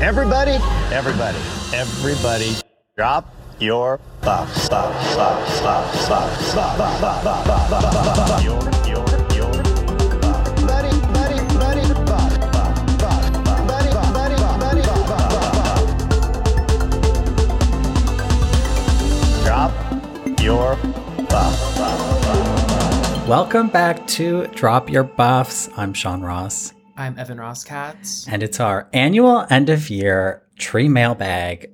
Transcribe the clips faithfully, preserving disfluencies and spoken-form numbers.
Everybody, everybody, everybody, drop your buffs. Buffs, buffs, buffs, buffs, buffs, buffs, buffs, your, your, your, buddy, buddy, buddy, buff, buff, buff, buddy, buddy, buddy, buff. Drop your buff, buff, buff. Welcome back to Drop Your Buffs. I'm Sean Ross. I'm Evan Ross Katz. And it's our annual end-of-year tree mailbag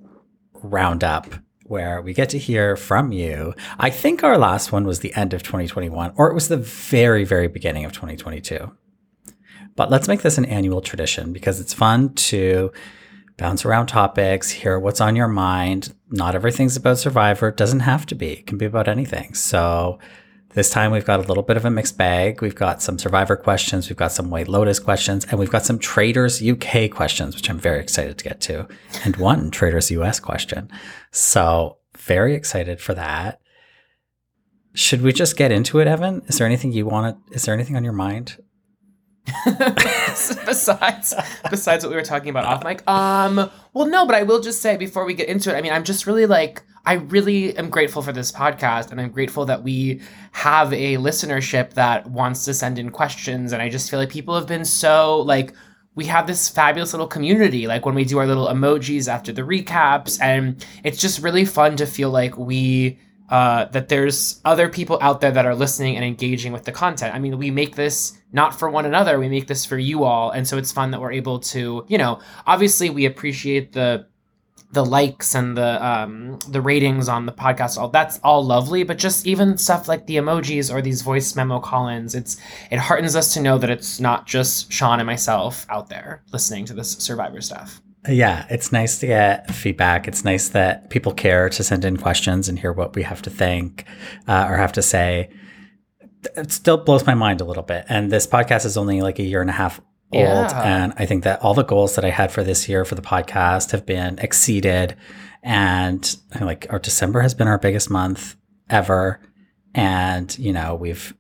roundup where we get to hear from you. I think our last one was the end of twenty twenty-one, or it was the very, very beginning of twenty twenty-two. But let's make this an annual tradition because it's fun to bounce around topics, hear what's on your mind. Not everything's about Survivor. It doesn't have to be. It can be about anything. So this time we've got a little bit of a mixed bag. We've got some Survivor questions, we've got some White Lotus questions, and we've got some Traders U K questions, which I'm very excited to get to, and one Traders U S question. So very excited for that. Should we just get into it, Evan? Is there anything you want to, is there anything on your mind? besides besides what we were talking about off mic? Um, well, no, but I will just say before we get into it, I mean, I'm just really like, I really am grateful for this podcast, and I'm grateful that we have a listenership that wants to send in questions. And I just feel like people have been so like, we have this fabulous little community, like when we do our little emojis after the recaps, and it's just really fun to feel like we, uh, that there's other people out there that are listening and engaging with the content. I mean, we make this not for one another, we make this for you all. And so it's fun that we're able to, you know, obviously we appreciate the the likes and the um, the ratings on the podcast, all that's all lovely, but just even stuff like the emojis or these voice memo call-ins, it's it heartens us to know that it's not just Sean and myself out there listening to this Survivor stuff. Yeah, it's nice to get feedback. It's nice that people care to send in questions and hear what we have to think uh, or have to say. It still blows my mind a little bit. And this podcast is only like a year and a half old. Yeah. And I think that all the goals that I had for this year for the podcast have been exceeded, and like our December has been our biggest month ever. And you know, we've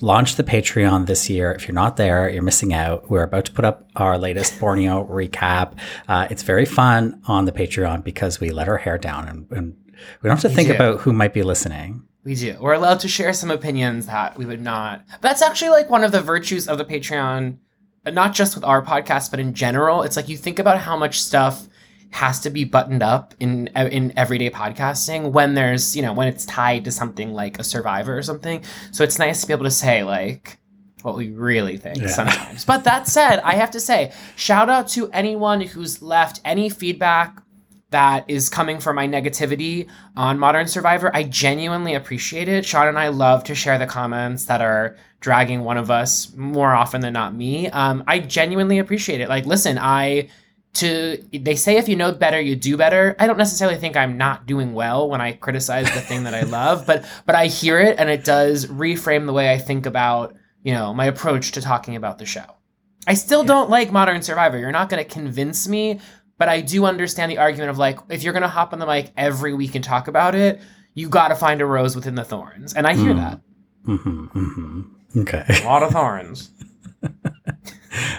launched the Patreon this year. If you're not there, you're missing out. We're about to put up our latest Borneo recap. Uh, it's very fun on the Patreon because we let our hair down, and, and we don't have to we think do. about who might be listening. We do. We're allowed to share some opinions that we would not. That's actually like one of the virtues of the Patreon, not just with our podcast, but in general. It's like you think about how much stuff has to be buttoned up in in everyday podcasting when there's, you know, when it's tied to something like a Survivor or something. So it's nice to be able to say like what we really think yeah. sometimes. But that said, I have to say, shout out to anyone who's left any feedback that is coming from my negativity on Modern Survivor. I genuinely appreciate it. Sean and I love to share the comments that are dragging one of us more often than not me. Um, I genuinely appreciate it. Like, listen, I, to, they say if you know better, you do better. I don't necessarily think I'm not doing well when I criticize the thing that I love, but, but I hear it and it does reframe the way I think about, you know, my approach to talking about the show. I still yeah. don't like Modern Survivor. You're not going to convince me. But I do understand the argument of like, if you're going to hop on the mic every week and talk about it, you got to find a rose within the thorns. And I hear mm. that. Mm-hmm, mm-hmm. Okay. A lot of thorns.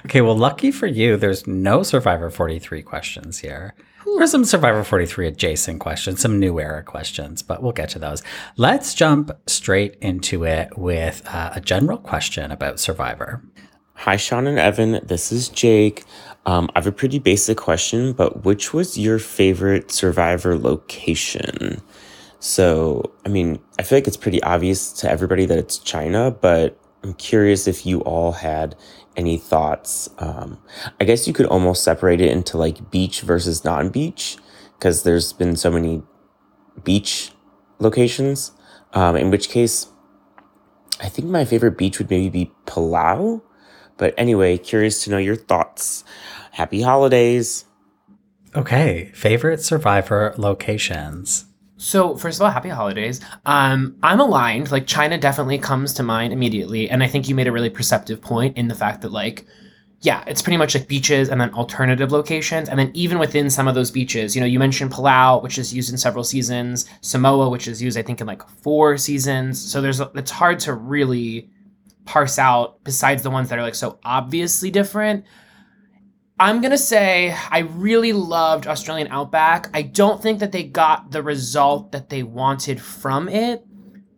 Okay. Well, lucky for you, there's no Survivor forty-three questions here. There's some Survivor forty-three adjacent questions, some new era questions, but we'll get to those. Let's jump straight into it with uh, a general question about Survivor. Hi, Sean and Evan. This is Jake. Um, I have a pretty basic question, but which was your favorite Survivor location? So, I mean, I feel like it's pretty obvious to everybody that it's China, but I'm curious if you all had any thoughts. Um, I guess you could almost separate it into like beach versus non-beach, because there's been so many beach locations, um, in which case I think my favorite beach would maybe be Palau. But anyway, curious to know your thoughts. Happy holidays. Okay. Favorite Survivor locations. So first of all, happy holidays. Um, I'm aligned. Like China definitely comes to mind immediately. And I think you made a really perceptive point in the fact that like, yeah, it's pretty much like beaches and then alternative locations. And then even within some of those beaches, you know, you mentioned Palau, which is used in several seasons. Samoa, which is used, I think, in like four seasons. So there's, it's hard to really parse out besides the ones that are like so obviously different. I'm going to say I really loved Australian Outback. I don't think that they got the result that they wanted from it,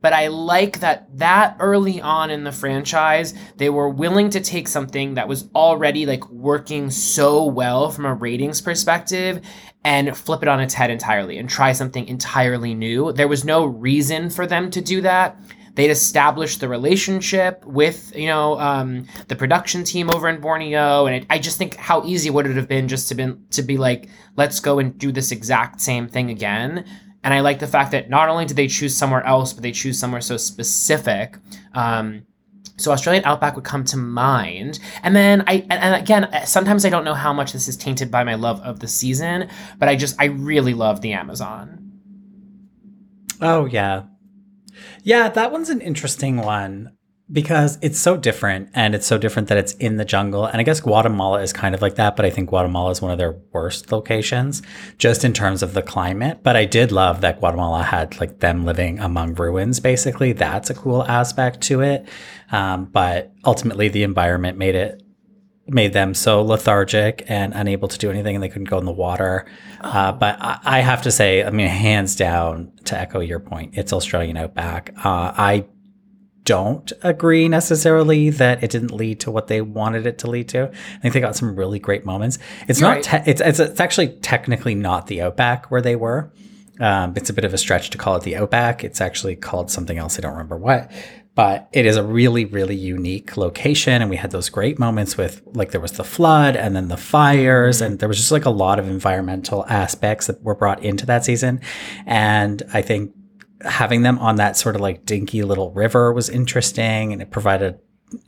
but I like that that early on in the franchise, they were willing to take something that was already like working so well from a ratings perspective and flip it on its head entirely and try something entirely new. There was no reason for them to do that. They'd established the relationship with, you know, um, the production team over in Borneo. And it, I just think how easy would it have been just to been to be like, let's go and do this exact same thing again. And I like the fact that not only did they choose somewhere else, but they choose somewhere so specific. Um, so Australian Outback would come to mind. And then I, and, and again, sometimes I don't know how much this is tainted by my love of the season, but I just, I really love the Amazon. Oh, yeah. Yeah, that one's an interesting one because it's so different and it's so different that it's in the jungle. And I guess Guatemala is kind of like that, but I think Guatemala is one of their worst locations just in terms of the climate. But I did love that Guatemala had like them living among ruins, basically. That's a cool aspect to it. Um, but ultimately, the environment made it made them so lethargic and unable to do anything, and they couldn't go in the water. Uh, but I, I have to say, I mean, hands down, to echo your point, it's Australian Outback. Uh, I don't agree necessarily that it didn't lead to what they wanted it to lead to. I think they got some really great moments. It's You're not, right. te- it's, it's it's actually technically not the Outback where they were. Um, it's a bit of a stretch to call it the Outback. It's actually called something else. I don't remember what. But it is a really, really unique location. And we had those great moments with, like, there was the flood and then the fires. And there was just, like, a lot of environmental aspects that were brought into that season. And I think having them on that sort of, like, dinky little river was interesting. And it provided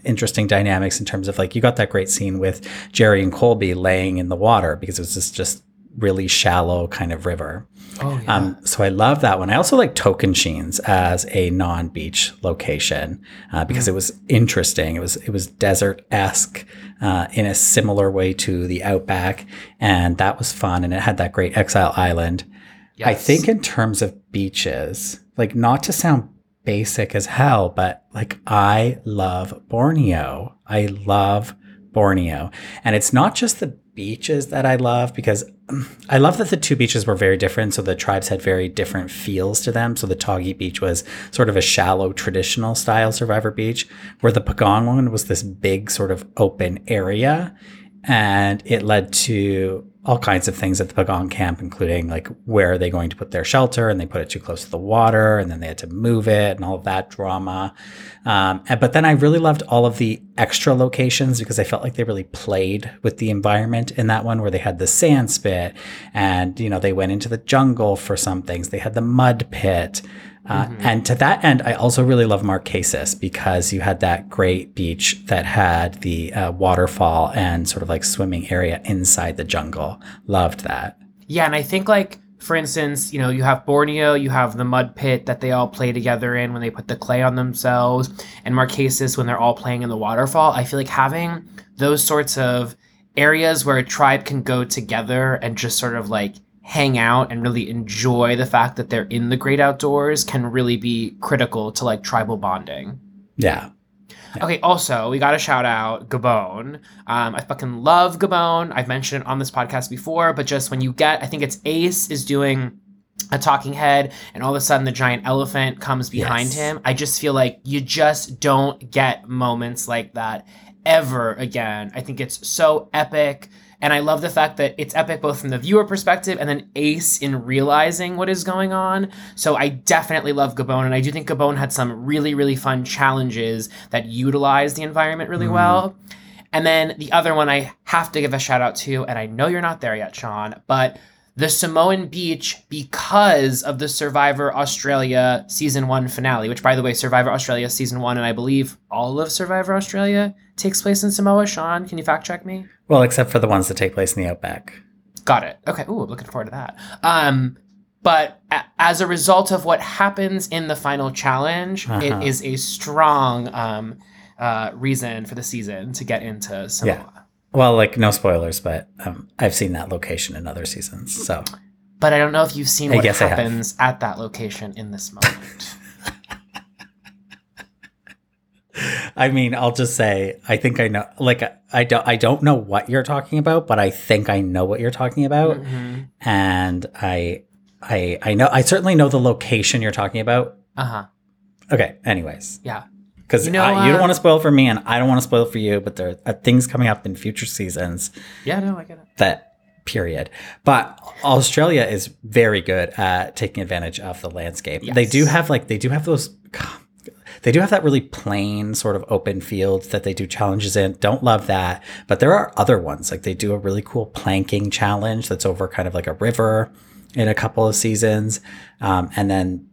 interesting dynamics in terms of, like, you got that great scene with Jerry and Colby laying in the water because it was just, just really shallow kind of river. Oh, yeah. Um, so I love that one. I also like Tocantins as a non-beach location uh, because mm. it was interesting. It was it was desert-esque uh, in a similar way to the Outback, and that was fun. And it had that great Exile Island. Yes. I think in terms of beaches, like not to sound basic as hell, but like I love Borneo. I love Borneo, and it's not just the beaches that I love because I love that the two beaches were very different. So the tribes had very different feels to them. So the Toggy beach was sort of a shallow traditional style Survivor beach, where the Pagong one was this big sort of open area. And it led to all kinds of things at the Pagong camp, including like, where are they going to put their shelter? And they put it too close to the water, and then they had to move it and all of that drama. Um, and, but then I really loved all of the extra locations because I felt like they really played with the environment in that one, where they had the sand spit and, you know, they went into the jungle for some things. They had the mud pit. Uh, mm-hmm. And to that end, I also really love Marquesas because you had that great beach that had the uh, waterfall and sort of like swimming area inside the jungle. Loved that. Yeah. And I think like, for instance, you know, you have Borneo, you have the mud pit that they all play together in when they put the clay on themselves, and Marquesas when they're all playing in the waterfall. I feel like having those sorts of areas where a tribe can go together and just sort of like hang out and really enjoy the fact that they're in the great outdoors can really be critical to like tribal bonding. Yeah. yeah. Okay. Also, we got to shout out Gabon. Um, I fucking love Gabon. I've mentioned it on this podcast before, but just when you get, I think it's Ace is doing a talking head and all of a sudden the giant elephant comes behind yes. him. I just feel like you just don't get moments like that ever again. I think it's so epic. And I love the fact that it's epic both from the viewer perspective and then Ace in realizing what is going on. So I definitely love Gabon. And I do think Gabon had some really, really fun challenges that utilized the environment really mm. well. And then the other one I have to give a shout out to, and I know you're not there yet, Sean, but the Samoan beach, because of the Survivor Australia season one finale, which by the way, Survivor Australia season one, and I believe all of Survivor Australia takes place in Samoa. Sean, can you fact check me? Well, except for the ones that take place in the Outback. Got it. Okay. Ooh, looking forward to that. Um, but a- as a result of what happens in the final challenge, uh-huh. it is a strong um, uh, reason for the season to get into Samoa. Yeah. Well, like, no spoilers, but um, I've seen that location in other seasons, so. But I don't know if you've seen what happens at that location in this moment. I mean, I'll just say, I think I know, like, I don't, I don't know what you're talking about, but I think I know what you're talking about. Mm-hmm. And I, I, I know, I certainly know the location you're talking about. Uh-huh. Okay. Anyways. Yeah. Because you, know, uh, you don't want to spoil for me and I don't want to spoil for you, but there are things coming up in future seasons. Yeah, no, I get it. That period. But Australia is very good at taking advantage of the landscape. Yes. They do have like, they do have those, they do have that really plain sort of open fields that they do challenges in. Don't love that. But there are other ones. Like they do a really cool planking challenge that's over kind of like a river in a couple of seasons. Um, and then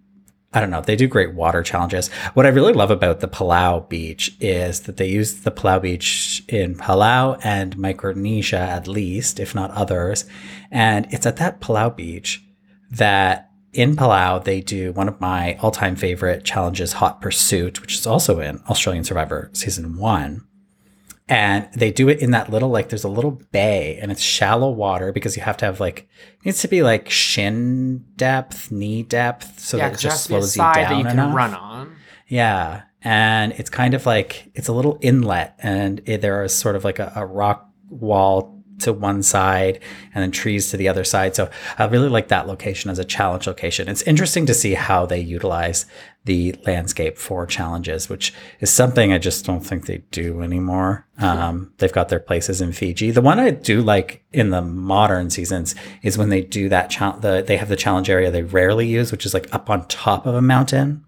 I don't know. They do great water challenges. What I really love about the Palau beach is that they use the Palau beach in Palau and Micronesia, at least, if not others. And it's at that Palau beach that in Palau, they do one of my all-time favorite challenges, Hot Pursuit, which is also in Australian Survivor season one. And they do it in that little, like, there's a little bay and it's shallow water because you have to have, like, it needs to be, like, shin depth, knee depth. So yeah, that it just slows you down that you can enough. Run on. Yeah. And it's kind of like, it's a little inlet and it, there is sort of like a, a rock wall to one side and then trees to the other side. So I really like that location as a challenge location. It's interesting to see how they utilize the landscape for challenges, which is something I just don't think they do anymore. Um, they've got their places in Fiji. The one I do like in the modern seasons is when they do that, cha- the, they have the challenge area they rarely use, which is like up on top of a mountain.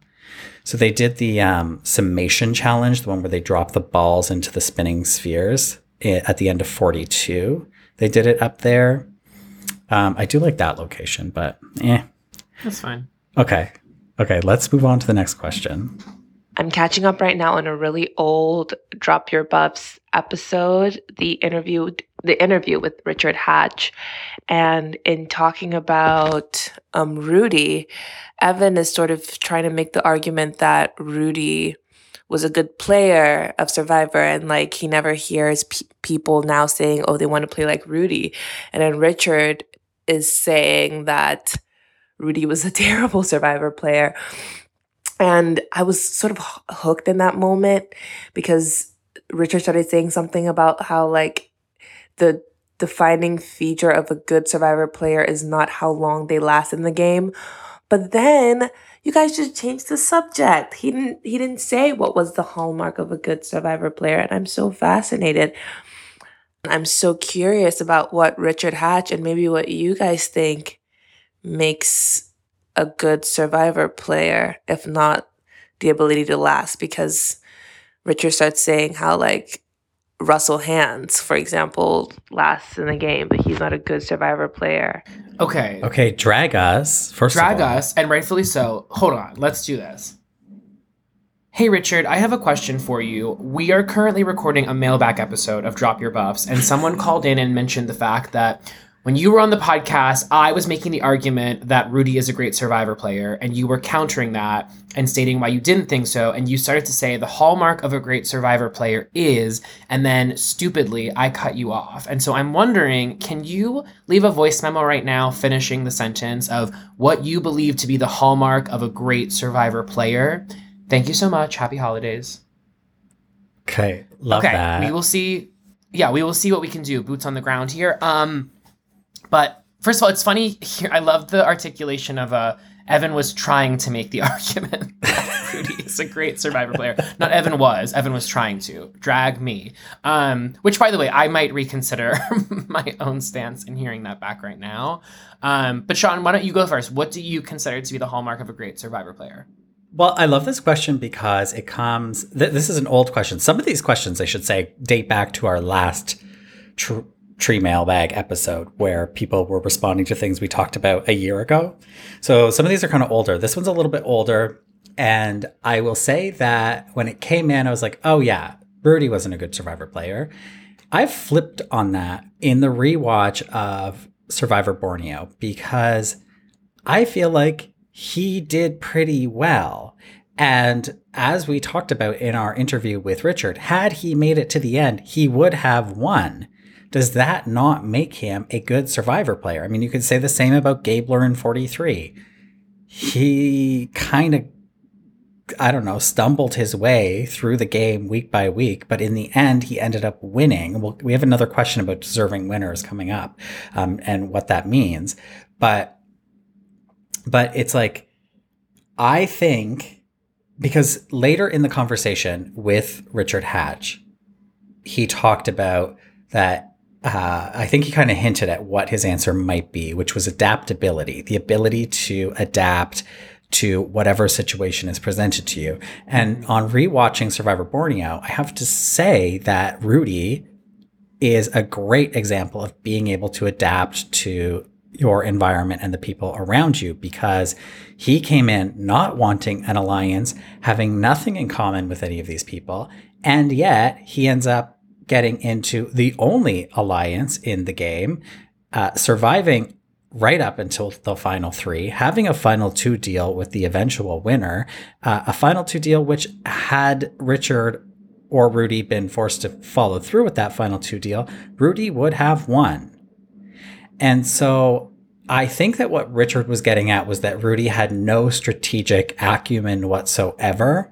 So they did the um, summation challenge, the one where they drop the balls into the spinning spheres at the end of forty-two. They did it up there. Um, I do like that location, but eh. That's fine. Okay. Okay, let's move on to the next question. I'm catching up right now on a really old Drop Your Buffs episode, the interview the interview with Richard Hatch. And in talking about um, Rudy, Evan is sort of trying to make the argument that Rudy was a good player of Survivor and like he never hears pe- people now saying, oh, they want to play like Rudy. And then Richard is saying that Rudy was a terrible Survivor player. And I was sort of h- hooked in that moment because Richard started saying something about how like the defining feature of a good Survivor player is not how long they last in the game. But then you guys just changed the subject. He didn't he didn't say what was the hallmark of a good Survivor player. And I'm so fascinated. I'm so curious about what Richard Hatch and maybe what you guys think makes a good Survivor player, if not the ability to last, because Richard starts saying how like Russell Hands, for example, lasts in the game, but he's not a good Survivor player. Okay. Okay, drag us, first drag of all. Drag us, and rightfully so. Hold on, let's do this. Hey, Richard, I have a question for you. We are currently recording a mailback episode of Drop Your Buffs, and someone called in and mentioned the fact that when you were on the podcast, I was making the argument that Rudy is a great Survivor player, and you were countering that and stating why you didn't think so, and you started to say the hallmark of a great Survivor player is, and then stupidly, I cut you off. And so I'm wondering, can you leave a voice memo right now finishing the sentence of what you believe to be the hallmark of a great Survivor player? Thank you so much. Happy holidays. Okay. Love okay, that. We will see. Yeah, we will see what we can do. Boots on the ground here. Um... But first of all, it's funny here. I love the articulation of uh, Evan was trying to make the argument that Rudy is a great Survivor player. Not Evan was. Evan was trying to drag me. Um, which, by the way, I might reconsider my own stance in hearing that back right now. Um, but Sean, why don't you go first? What do you consider to be the hallmark of a great Survivor player? Well, I love this question because it comes th- – this is an old question. Some of these questions, I should say, date back to our last tr- – tree mailbag episode where people were responding to things we talked about a year ago. So some of these are kind of older. This one's a little bit older. And I will say that when it came in, I was like, oh yeah, Rudy wasn't a good Survivor player. I flipped on that in the rewatch of Survivor Borneo because I feel like he did pretty well. And as we talked about in our interview with Richard, had he made it to the end, he would have won. Does that not make him a good Survivor player? I mean, you could say the same about Gabler in forty-three. He kind of I don't know, stumbled his way through the game week by week. But in the end, he ended up winning. Well, we have another question about deserving winners coming up, um, and what that means. But but it's like, I think, because later in the conversation with Richard Hatch, he talked about that. Uh, I think he kind of hinted at what his answer might be, which was adaptability, the ability to adapt to whatever situation is presented to you. And on rewatching Survivor Borneo, I have to say that Rudy is a great example of being able to adapt to your environment and the people around you, because he came in not wanting an alliance, having nothing in common with any of these people, and yet he ends up getting into the only alliance in the game, uh, surviving right up until the final three, having a final two deal with the eventual winner, uh, a final two deal, which had Richard or Rudy been forced to follow through with that final two deal, Rudy would have won. And so I think that what Richard was getting at was that Rudy had no strategic acumen whatsoever.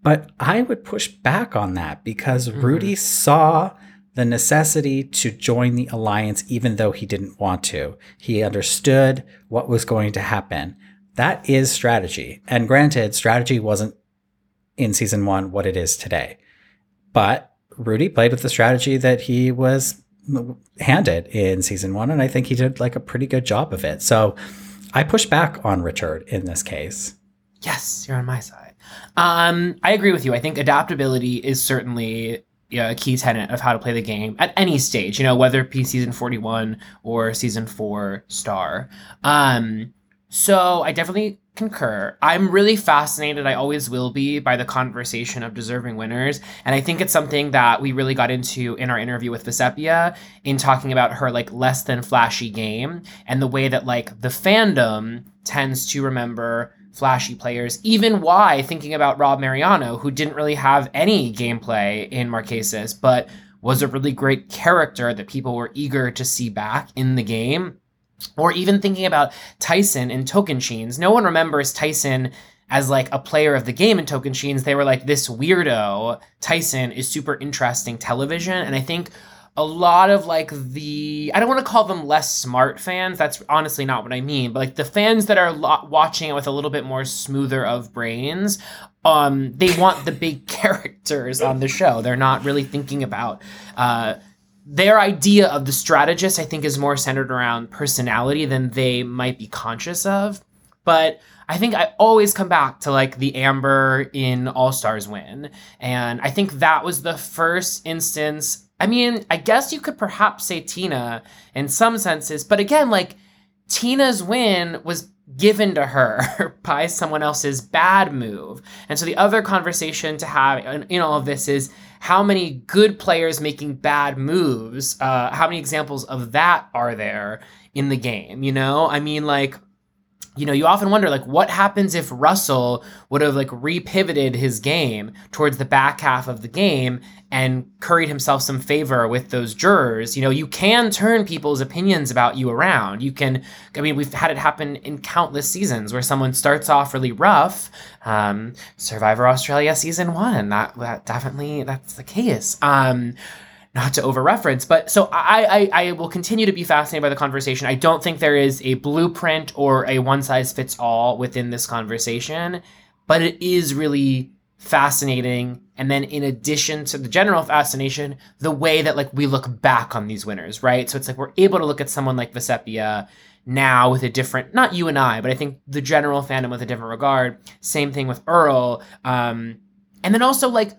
But I would push back on that, because mm-hmm. Rudy saw the necessity to join the alliance, even though he didn't want to. He understood what was going to happen. That is strategy. And granted, strategy wasn't in season one what it is today. But Rudy played with the strategy that he was handed in season one, and I think he did like a pretty good job of it. So I push back on Richard in this case. Yes, you're on my side. Um, I agree with you. I think adaptability is certainly... yeah, a key tenet of how to play the game at any stage, you know, whether it be season forty-one or season four star. Um, so I definitely concur. I'm really fascinated, I always will be, by the conversation of deserving winners. And I think it's something that we really got into in our interview with Vecepia, in talking about her, like, less than flashy game, and the way that, like, the fandom tends to remember flashy players, even why thinking about Rob Mariano, who didn't really have any gameplay in Marquesas, but was a really great character that people were eager to see back in the game. Or even thinking about Tyson in Tocantins. No one remembers Tyson as like a player of the game in Tocantins. They were like, this weirdo Tyson is super interesting television. And I think a lot of, like, the, I don't want to call them less smart fans, that's honestly not what I mean, but, like, the fans that are lo- watching it with a little bit more smoother of brains, um, they want the big characters on the show. They're not really thinking about, uh, their idea of the strategist, I think, is more centered around personality than they might be conscious of. But I think I always come back to, like, the Amber in All-Stars win. And I think that was the first instance, I mean, I guess you could perhaps say Tina in some senses, but again, like, Tina's win was given to her by someone else's bad move. And so the other conversation to have in, in all of this is how many good players making bad moves, uh, how many examples of that are there in the game, you know? I mean, like, you know, you often wonder, like, what happens if Russell would have, like, repivoted his game towards the back half of the game and curried himself some favor with those jurors? You know, you can turn people's opinions about you around. You can, I mean, we've had it happen in countless seasons where someone starts off really rough. Um, Survivor Australia season one, that, that definitely, that's the case. Um, Not to over-reference, but so I, I I will continue to be fascinated by the conversation. I don't think there is a blueprint or a one-size-fits-all within this conversation, but it is really fascinating. And then in addition to the general fascination, the way that, like, we look back on these winners, right? So it's like we're able to look at someone like Vecepia now with a different, not you and I, but I think the general fandom with a different regard. Same thing with Earl. Um, and then also, like,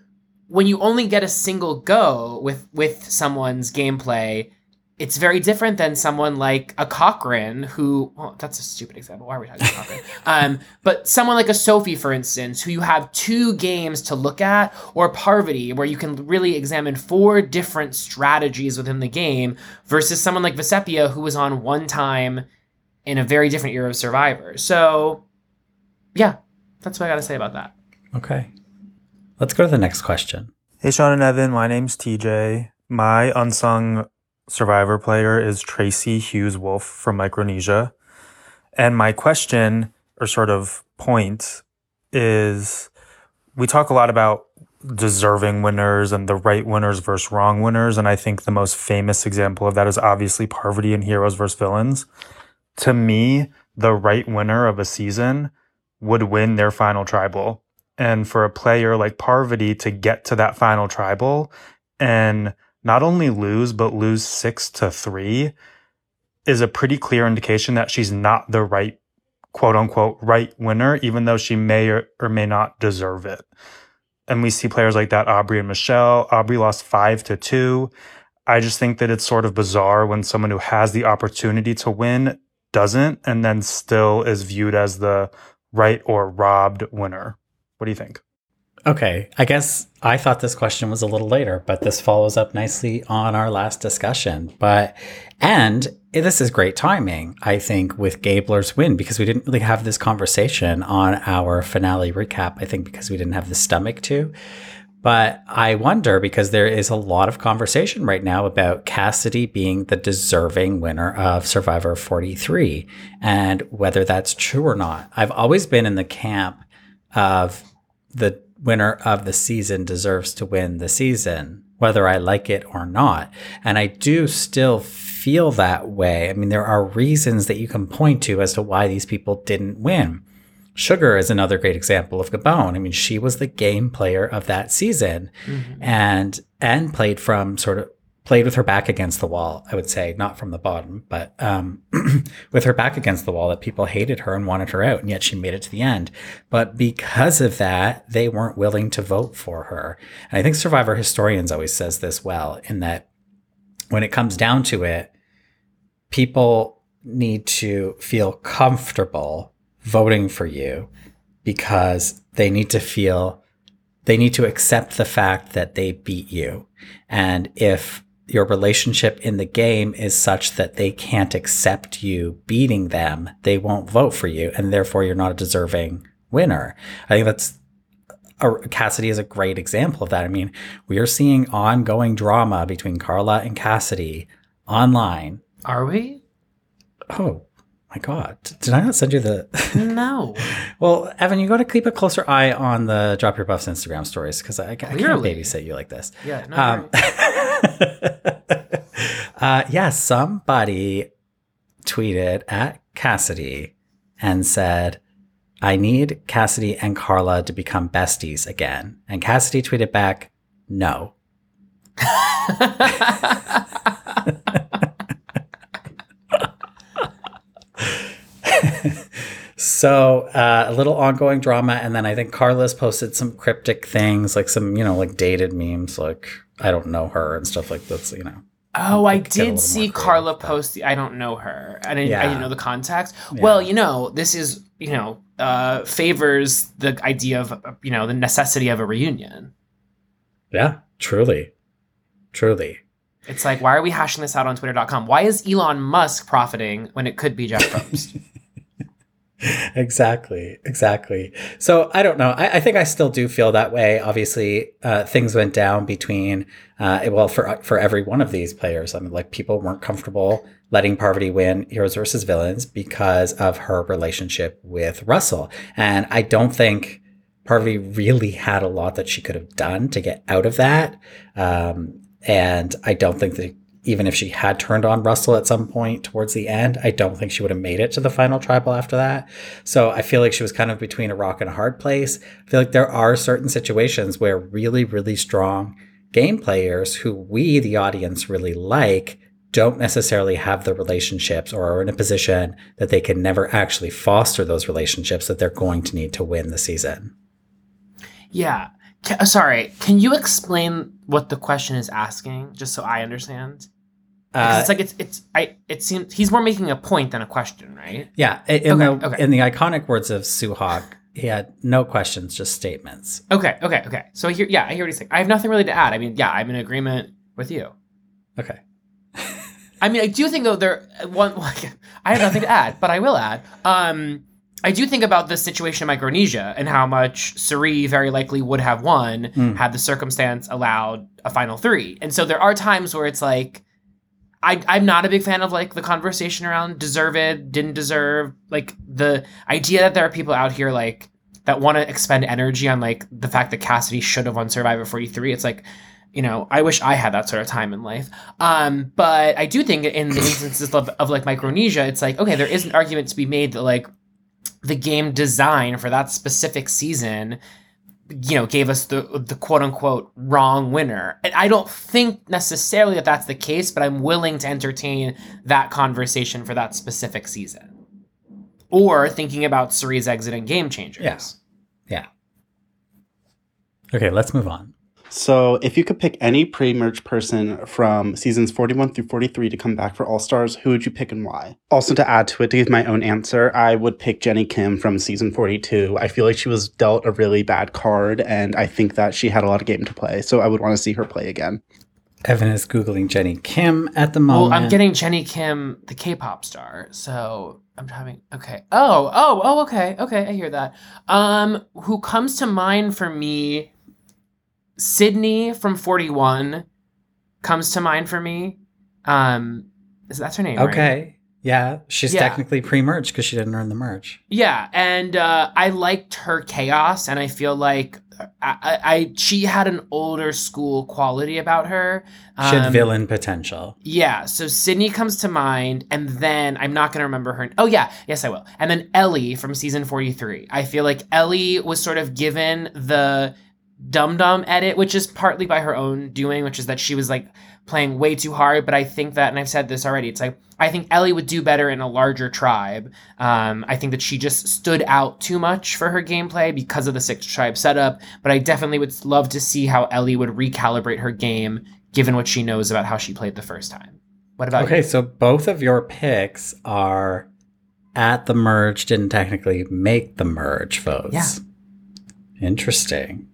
when you only get a single go with, with someone's gameplay, it's very different than someone like a Cochrane who, well, that's a stupid example. Why are we talking about Cochrane? um, but someone like a Sophie, for instance, who you have two games to look at, or Parvati, where you can really examine four different strategies within the game, versus someone like Vecepia, who was on one time in a very different era of Survivor. So yeah, that's what I got to say about that. Okay. Let's go to the next question. Hey, Sean and Evan, my name's T J. My unsung Survivor player is Tracy Hughes-Wolf from Micronesia. And my question, or sort of point, is we talk a lot about deserving winners and the right winners versus wrong winners. And I think the most famous example of that is obviously Parvati in Heroes versus Villains. To me, the right winner of a season would win their final tribal. And for a player like Parvati to get to that final tribal and not only lose, but lose six to three is a pretty clear indication that she's not the right, quote unquote, right winner, even though she may or, or may not deserve it. And we see players like that, Aubrey and Michelle. Aubrey lost five to two. I just think that it's sort of bizarre when someone who has the opportunity to win doesn't and then still is viewed as the right or robbed winner. What do you think? Okay, I guess I thought this question was a little later, but this follows up nicely on our last discussion. But, and this is great timing, I think, with Gabler's win, because we didn't really have this conversation on our finale recap, I think, because we didn't have the stomach to. But I wonder, because there is a lot of conversation right now about Cassidy being the deserving winner of Survivor forty-three and whether that's true or not. I've always been in the camp of the winner of the season deserves to win the season, whether I like it or not. And I do still feel that way. I mean, there are reasons that you can point to as to why these people didn't win. Sugar is another great example of Gabon. I mean, she was the game player of that season, mm-hmm. and and played from sort of played with her back against the wall, I would say, not from the bottom, but um, with her back against the wall, that people hated her and wanted her out, and yet she made it to the end. But because of that, they weren't willing to vote for her. And I think Survivor Historians always says this well, in that when it comes down to it, people need to feel comfortable voting for you, because they need to feel, they need to accept the fact that they beat you. And if your relationship in the game is such that they can't accept you beating them, they won't vote for you, and therefore you're not a deserving winner. I think that's, Cassidy is a great example of that. I mean, we are seeing ongoing drama between Carla and Cassidy online. Are we? Oh. My God, did I not send you the... No. Well, Evan, you got to keep a closer eye on the Drop Your Buffs Instagram stories, because I, I can't babysit you like this. Yeah, no, um, uh, yeah, somebody tweeted at Cassidy and said, I need Cassidy and Carla to become besties again. And Cassidy tweeted back, no. So uh, a little ongoing drama. And then I think Carla's posted some cryptic things, like some, you know, like dated memes, like I don't know her and stuff like this, you know. Oh, I, I did see Carla post the I don't know her. I didn't, yeah. I didn't know the context. Yeah. Well, you know, this is, you know, uh, favors the idea of, you know, the necessity of a reunion. Yeah, truly. Truly. It's like, why are we hashing this out on Twitter dot com? Why is Elon Musk profiting when it could be Jeff Probst? Exactly, exactly. So I don't know. I, I think I still do feel that way. Obviously, uh, things went down between, uh, well, for for every one of these players. I mean, like, people weren't comfortable letting Parvati win Heroes versus Villains because of her relationship with Russell. And I don't think Parvati really had a lot that she could have done to get out of that. Um, and I don't think that... Even if she had turned on Russell at some point towards the end, I don't think she would have made it to the final tribal after that. So I feel like she was kind of between a rock and a hard place. I feel like there are certain situations where really, really strong game players who we, the audience, really like, don't necessarily have the relationships or are in a position that they can never actually foster those relationships that they're going to need to win the season. Yeah. Can, sorry, can you explain what the question is asking, just so I understand? Uh, it's like it's it's I it seems he's more making a point than a question, right? Yeah. In okay, the okay. in the iconic words of Suhag, he had no questions, just statements. Okay. Okay. Okay. So here, yeah, I hear what he's saying. I have nothing really to add. I mean, yeah, I'm in agreement with you. Okay. I mean, I do think though there one. Like, I have nothing to add, but I will add. Um. I do think about the situation in Micronesia and how much Suri very likely would have won mm. had the circumstance allowed a final three. And so there are times where it's like, I, I'm not a big fan of like the conversation around deserved, didn't deserve, like the idea that there are people out here like that want to expend energy on like the fact that Cassidy should have won Survivor forty-three. It's like, you know, I wish I had that sort of time in life. Um, but I do think in the instances of, of like Micronesia, it's like, okay, there is an argument to be made that like the game design for that specific season, you know, gave us the the quote unquote wrong winner. And I don't think necessarily that that's the case, but I'm willing to entertain that conversation for that specific season. Or thinking about Ceri's exit and Game Changers. Yes. Yeah. yeah. Okay, let's move on. So if you could pick any pre-merge person from seasons forty-one through forty-three to come back for All-Stars, who would you pick and why? Also, to add to it, to give my own answer, I would pick Jenny Kim from season forty-two. I feel like she was dealt a really bad card, and I think that she had a lot of game to play, so I would want to see her play again. Evan is Googling Jenny Kim at the moment. Well, I'm getting Jenny Kim, the K-pop star, so I'm having... Okay. Oh, oh, oh, okay. Okay, I hear that. Um, who comes to mind for me... Sydney from forty-one comes to mind for me. Um, that's her name, okay. right? Okay. Yeah. She's yeah. technically pre-merge because she didn't earn the merge. Yeah. And uh, I liked her chaos, and I feel like I, I, I she had an older school quality about her. Um, she had villain potential. Yeah. So Sydney comes to mind, and then I'm not going to remember her. Oh, yeah. Yes, I will. And then Ellie from season forty-three. I feel like Ellie was sort of given the... Dum Dum edit, which is partly by her own doing, which is that she was like playing way too hard. But I think that, and I've said this already, it's like I think Ellie would do better in a larger tribe. Um, I think that she just stood out too much for her gameplay because of the six tribe setup. But I definitely would love to see how Ellie would recalibrate her game given what she knows about how she played the first time. What about okay, you? So both of your picks are at the merge, didn't technically make the merge votes. Yeah. Interesting.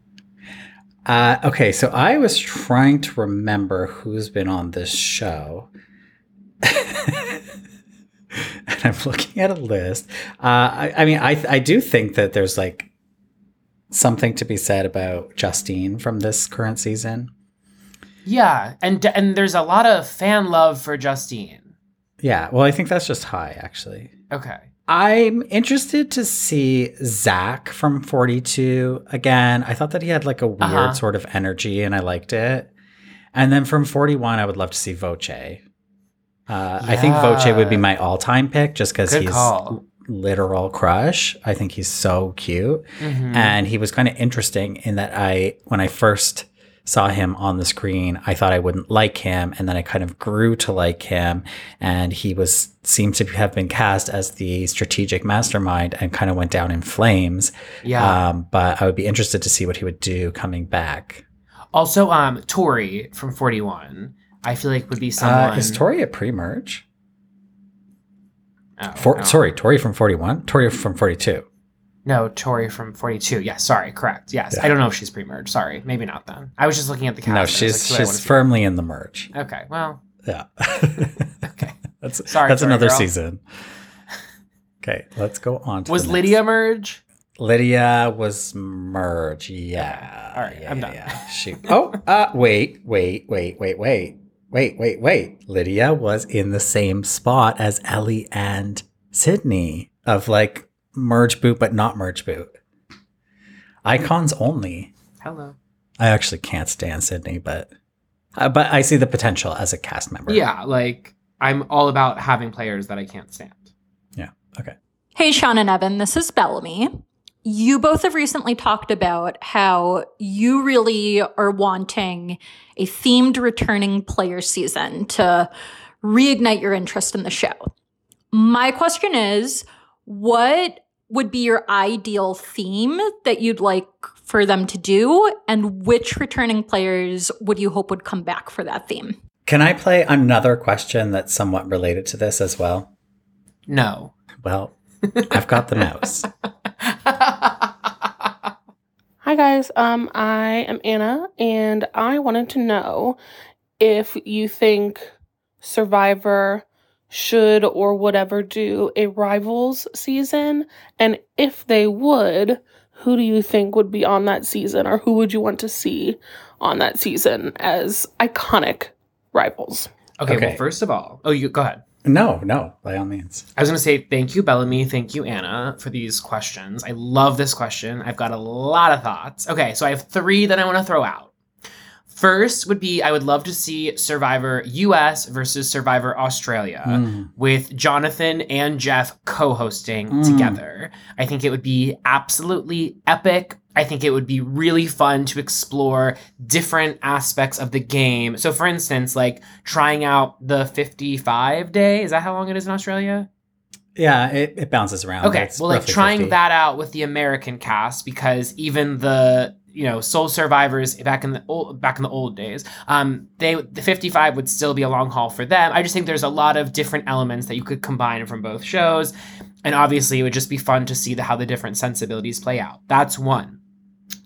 Uh, okay, so I was trying to remember who's been on this show. And I'm looking at a list. Uh, I, I mean, I I do think that there's like something to be said about Justine from this current season. Yeah, and and there's a lot of fan love for Justine. Yeah, well, I think that's just high, actually. Okay. I'm interested to see Zach from forty-two again. I thought that he had like a weird uh-huh. sort of energy, and I liked it. And then from forty-one, I would love to see Voce. Uh, yeah. I think Voce would be my all-time pick just because he's call. literal crush. I think he's so cute. Mm-hmm. And he was kind of interesting in that I, when I first saw him on the screen, I thought I wouldn't like him. And then I kind of grew to like him. And he was seemed to have been cast as the strategic mastermind and kind of went down in flames. Yeah. Um, but I would be interested to see what he would do coming back. Also, um, Tori from forty-one, I feel like would be someone. Uh, is Tori a pre-merge? Oh, For, no. Sorry, Tori from forty-one? Tori from forty-two. No, Tori from forty-two. Yes, yeah, sorry, correct. Yes, yeah. I don't know if she's pre-merge. Sorry, maybe not then. I was just looking at the cast. No, she's like, she's firmly in the merge. Okay, well. Yeah. Okay. That's sorry, that's Tori, another girl. Season. Okay, let's go on to was Lydia next. Merge? Lydia was merge. Yeah. Okay. All right, yeah, I'm done. Yeah. She. Oh, uh, wait, wait, wait, wait, wait, wait, wait, wait. Lydia was in the same spot as Ellie and Sydney of like. Merge boot, but not merge boot. Icons only. Hello. I actually can't stand Sydney, but uh, but I see the potential as a cast member. Yeah, like I'm all about having players that I can't stand. Yeah. Okay. Hey, Sean and Evan, this is Bellamy. You both have recently talked about how you really are wanting a themed returning player season to reignite your interest in the show. My question is, what would be your ideal theme that you'd like for them to do? And which returning players would you hope would come back for that theme? Can I play another question that's somewhat related to this as well? No. Well, I've got the mouse. Hi, guys. Um, I am Anna, and I wanted to know if you think Survivor should or would ever do a Rivals season, and if they would, who do you think would be on that season, or who would you want to see on that season as iconic Rivals? Okay, okay. Well, first of all, oh, you go ahead. No, no, by all means. I was going to say thank you, Bellamy. Thank you, Anna, for these questions. I love this question. I've got a lot of thoughts. Okay, so I have three that I want to throw out. First would be I would love to see Survivor U S versus Survivor Australia mm. with Jonathan and Jeff co-hosting mm. together. I think it would be absolutely epic. I think it would be really fun to explore different aspects of the game. So, for instance, like trying out the fifty-five day. Is that how long it is in Australia? Yeah, it, it bounces around. Okay, well, like trying fifty that out with the American cast, because even the... you know, sole survivors back in the old, back in the old days, um, they the fifty-five would still be a long haul for them. I just think there's a lot of different elements that you could combine from both shows. And obviously it would just be fun to see the, how the different sensibilities play out. That's one.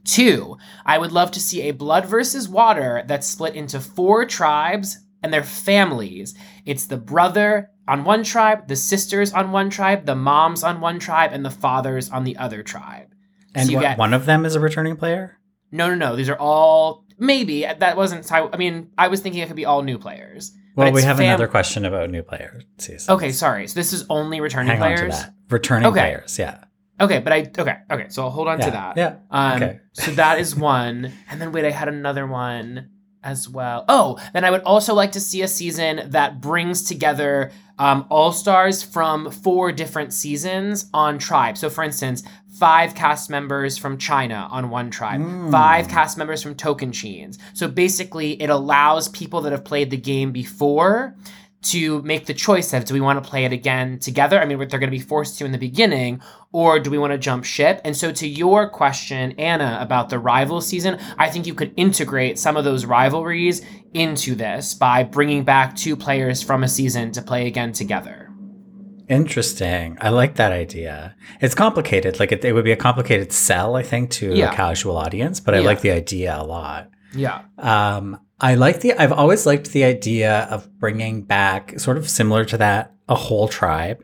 Two, I would love to see a blood versus water that's split into four tribes and their families. It's the brother on one tribe, the sisters on one tribe, the moms on one tribe, and the fathers on the other tribe. And so you what, get, one of them is a returning player? No, no, no. These are all, maybe, that wasn't, I mean, I was thinking it could be all new players. Well, we have fam- another question about new players. Seasons. Okay, sorry. So this is only returning Hang players? Hang on to that. Returning okay. players, yeah. Okay, but I, okay, okay. So I'll hold on yeah, to that. Yeah, um, okay. So that is one. And then wait, I had another one as well. Oh, then I would also like to see a season that brings together um, all-stars from four different seasons on tribes. So for instance, five cast members from China on one tribe, mm. five cast members from Tocantins. So basically it allows people that have played the game before to make the choice of, do we want to play it again together? I mean, they're going to be forced to in the beginning, or do we want to jump ship? And so to your question, Anna, about the rival season, I think you could integrate some of those rivalries into this by bringing back two players from a season to play again together. Interesting. I like that idea. It's complicated. Like it, it would be a complicated sell, I think, to yeah. a casual audience, but I yeah. like the idea a lot. Yeah. Um, I like the, I've always liked the idea of bringing back, sort of similar to that, a whole tribe.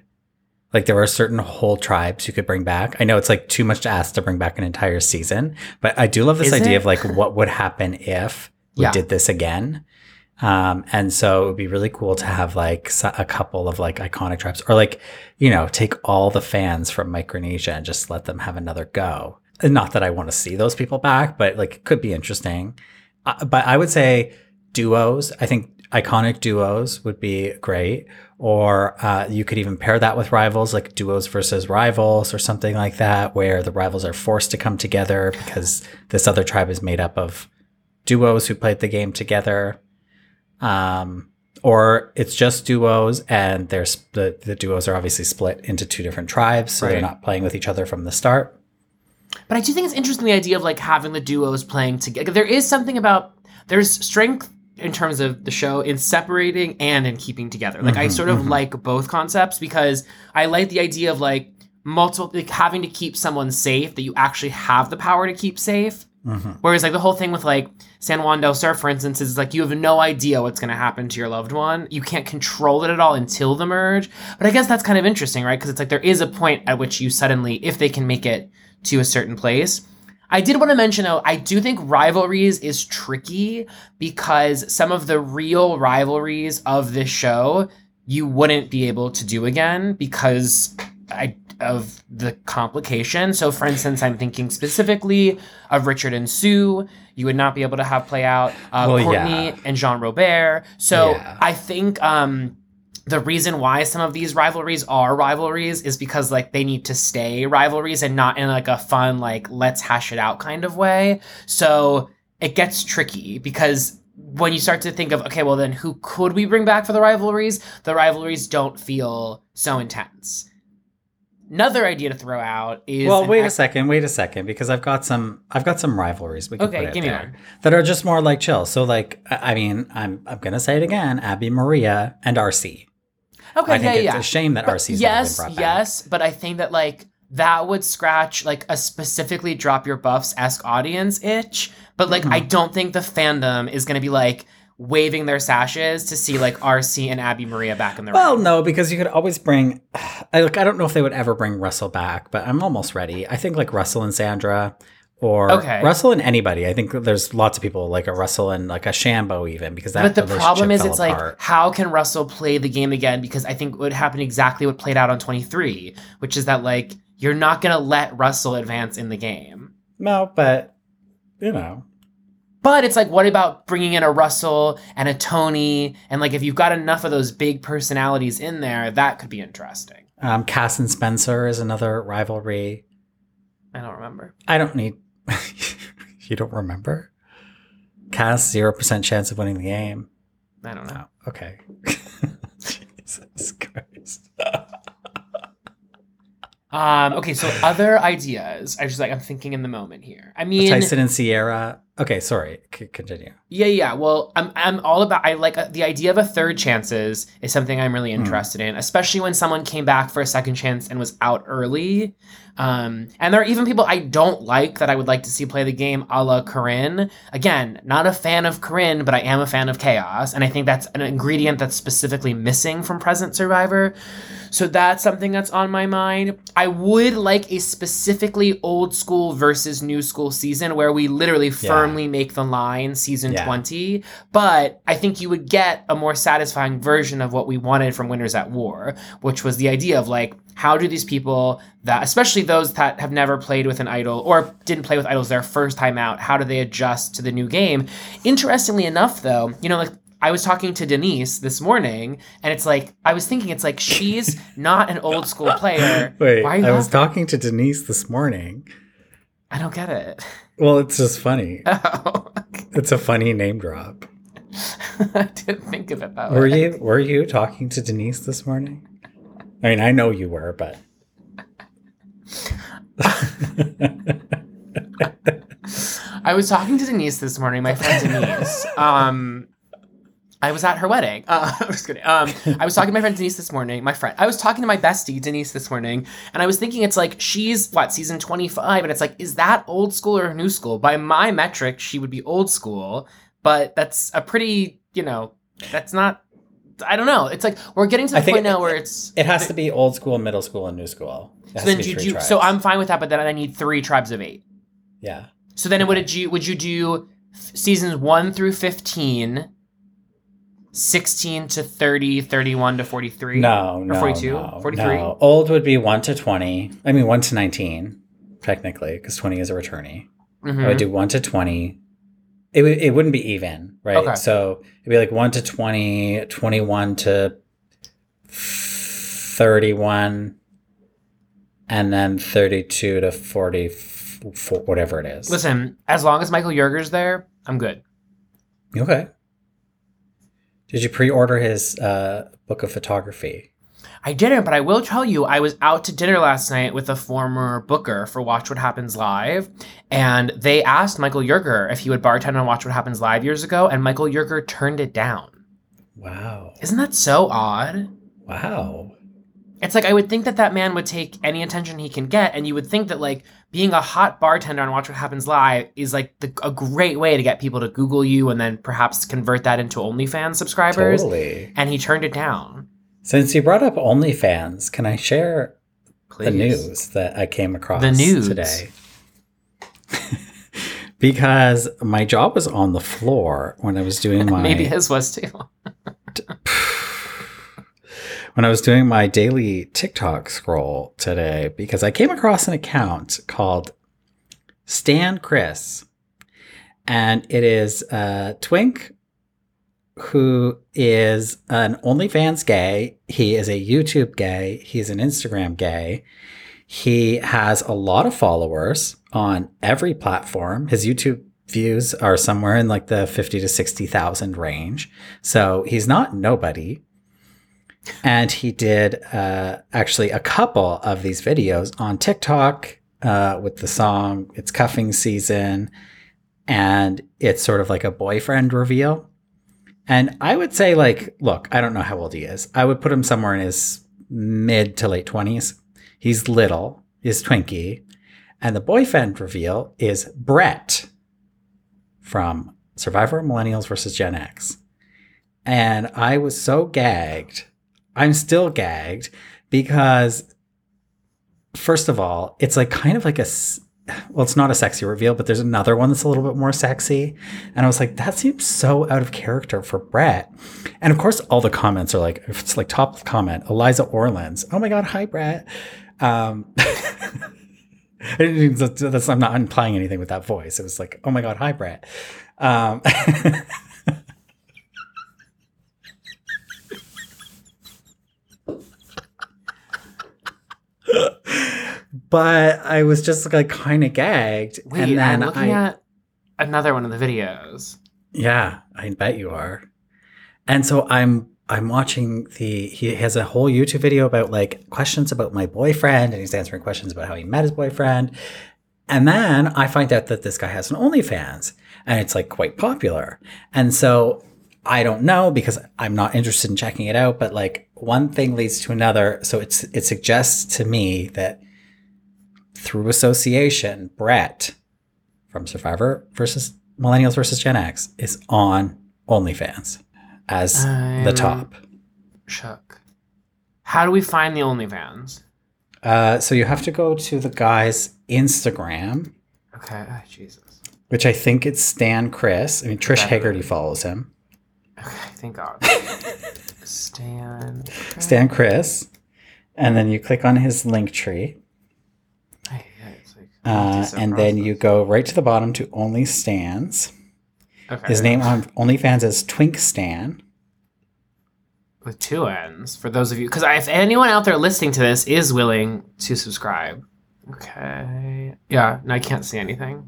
Like there were certain whole tribes you could bring back. I know it's like too much to ask to bring back an entire season, but I do love this Is idea it? of like what would happen if we yeah. did this again. Um, and so it would be really cool to have like a couple of like iconic tribes, or like, you know, take all the fans from Micronesia and just let them have another go. And not that I want to see those people back, but like it could be interesting. Uh, but I would say duos, I think iconic duos would be great. Or uh, you could even pair that with rivals, like duos versus rivals or something like that, where the rivals are forced to come together because this other tribe is made up of duos who played the game together. Um, or it's just duos, and there's the, the duos are obviously split into two different tribes, so right. they're not playing with each other from the start. But I do think it's interesting, the idea of like having the duos playing together. There is something about, there's strength in terms of the show in separating and in keeping together. Like mm-hmm, I sort of mm-hmm. like both concepts, because I like the idea of like multiple, like having to keep someone safe that you actually have the power to keep safe. Mm-hmm. Whereas like the whole thing with like San Juan del Sur, for instance, is like you have no idea what's going to happen to your loved one. You can't control it at all until the merge. But I guess that's kind of interesting, right? Because it's like there is a point at which you suddenly, if they can make it to a certain place. I did want to mention, though, I do think rivalries is tricky, because some of the real rivalries of this show you wouldn't be able to do again because I... of the complication. So for instance, I'm thinking specifically of Richard and Sue. You would not be able to have play out uh, well, Courtney yeah. and Jean Robert. So yeah. I think um, the reason why some of these rivalries are rivalries is because like they need to stay rivalries and not in like a fun, like let's hash it out kind of way. So it gets tricky, because when you start to think of, okay, well then who could we bring back for the rivalries? The rivalries don't feel so intense. Another idea to throw out is... Well, wait ex- a second, wait a second, because I've got some I've got some rivalries we can okay, put give me one. That are just more like chill. So like, I mean, I'm I'm going to say it again, Abby, Maria, and R C. Okay, I yeah, yeah. I think it's yeah. a shame that R C's yes, not been brought back. Yes, yes, but I think that like, that would scratch like a specifically Drop Your Buffs-esque audience itch, but like, mm-hmm. I don't think the fandom is going to be like, waving their sashes to see like R C and Abby Maria back in the well, room. Well, no, because you could always bring, I, like, I don't know if they would ever bring Russell back, but I'm almost ready. I think like Russell and Sandra, or okay. Russell and anybody. I think there's lots of people like a Russell and like a Shambo even, because that But the problem is it's apart. Like, how can Russell play the game again? Because I think it would happen exactly what played out on twenty-three, which is that like, you're not going to let Russell advance in the game. No, but you know. But it's like, what about bringing in a Russell and a Tony? And like, if you've got enough of those big personalities in there, that could be interesting. Um, Cass and Spencer is another rivalry. I don't remember. I don't need... You don't remember? Cass, zero percent chance of winning the game. I don't know. Oh, okay. Jesus Christ. um, okay, so other ideas. I just like, I'm thinking in the moment here. I mean... Tyson and Sierra. Okay, sorry. C- continue. Yeah, yeah. Well, I'm I'm all about... I like uh, the idea of a third chances is something I'm really interested mm. in, especially when someone came back for a second chance and was out early. Um, and there are even people I don't like that I would like to see play the game, a la Corinne. Again, not a fan of Corinne, but I am a fan of chaos. And I think that's an ingredient that's specifically missing from present Survivor. So that's something that's on my mind. I would like a specifically old school versus new school season where we literally yeah. firmly make the line season yeah. twenty. But I think you would get a more satisfying version of what we wanted from Winners at War, which was the idea of like, how do these people that, especially those that have never played with an idol or didn't play with idols their first time out, how do they adjust to the new game? Interestingly enough, though, you know, like I was talking to Denise this morning, and it's like, I was thinking, it's like, she's not an old school player. Wait, Why I laughing? was talking to Denise this morning. I don't get it. Well, it's just funny. Oh. It's a funny name drop. I didn't think of it that were way. You, were you talking to Denise this morning? I mean, I know you were, but. I was talking to Denise this morning, my friend Denise. Um, I was at her wedding. Uh, I'm just kidding. Um, I was talking to my friend Denise this morning. My friend. I was talking to my bestie, Denise, this morning. And I was thinking, it's like, she's, what, season twenty-five? And it's like, is that old school or new school? By my metric, she would be old school. But that's a pretty, you know, that's not. I don't know. It's like we're getting to the point it, now where it's... It has it, to be old school, middle school, and new school. It so then do you, So I'm fine with that, but then I need three tribes of eight. Yeah. So then okay. would, it, would you do seasons one through fifteen, sixteen to thirty, thirty-one to forty-three? No, or no, forty-two, no, forty-three? No. Old would be one to twenty. I mean, one to nineteen, technically, because twenty is a returnee. Mm-hmm. I would do one to twenty. It, w- it wouldn't be even, right? Okay. So it'd be like one to twenty, twenty-one to thirty-one, and then thirty-two to forty, f- f- whatever it is. Listen, as long as Michael Yerger's there, I'm good. Okay. Did you pre-order his uh, book of photography? I didn't, but I will tell you, I was out to dinner last night with a former booker for Watch What Happens Live, and they asked Michael Yerger if he would bartend on Watch What Happens Live years ago, and Michael Yerger turned it down. Wow. Isn't that so odd? Wow. It's like, I would think that that man would take any attention he can get, and you would think that, like, being a hot bartender on Watch What Happens Live is, like, the, a great way to get people to Google you and then perhaps convert that into OnlyFans subscribers. Totally. And he turned it down. Since you brought up OnlyFans, can I share Please. the news that I came across the news. today? Because my jaw was on the floor when I was doing my... Maybe his was too. When I was doing my daily TikTok scroll today, because I came across an account called Stan Chris. And it is uh, Twink, who is an OnlyFans gay. He is a YouTube gay. He's an Instagram gay. He has a lot of followers on every platform. His YouTube views are somewhere in like the fifty to sixty thousand range. So he's not nobody. And he did uh, actually a couple of these videos on TikTok uh, with the song It's Cuffing Season. And it's sort of like a boyfriend reveal. And I would say, like, look, I don't know how old he is. I would put him somewhere in his mid to late twenties. He's little. He's twinky. And the boyfriend reveal is Brett from Survivor, Millennials versus Gen X. And I was so gagged. I'm still gagged because, first of all, it's like kind of like a well, it's not a sexy reveal, but there's another one that's a little bit more sexy. And I was like, that seems so out of character for Brett. And of course, all the comments are like, it's like top comment, Eliza Orleans. Oh my God. Hi, Brett. Um, I didn't, that's, I'm not implying anything with that voice. It was like, oh my God. Hi, Brett. Um, but I was just like kind of gagged. Wait, and then I'm looking I, at another one of the videos. Yeah, I bet you are. And so I'm I'm watching the he has a whole YouTube video about like questions about my boyfriend, and he's answering questions about how he met his boyfriend. And then I find out that this guy has an OnlyFans and it's like quite popular. And so I don't know because I'm not interested in checking it out, but like one thing leads to another. So it's it suggests to me that through association, Brett from Survivor versus Millennials versus Gen X is on OnlyFans as I'm the top. Shook. How do we find the OnlyFans? Uh, so you have to go to the guy's Instagram. Okay. Oh, Jesus. Which I think it's Stan Chris. I mean, Trish that Haggerty really follows him. Okay, thank God. Stan. Okay. Stan Chris. And then you click on his link tree. Yeah, it's like uh, and process. Then you go right to the bottom to Only Stans. Okay. His name on OnlyFans is Twink Stan. With two N's, for those of you. Because if anyone out there listening to this is willing to subscribe. Okay. Yeah, no, I can't see anything.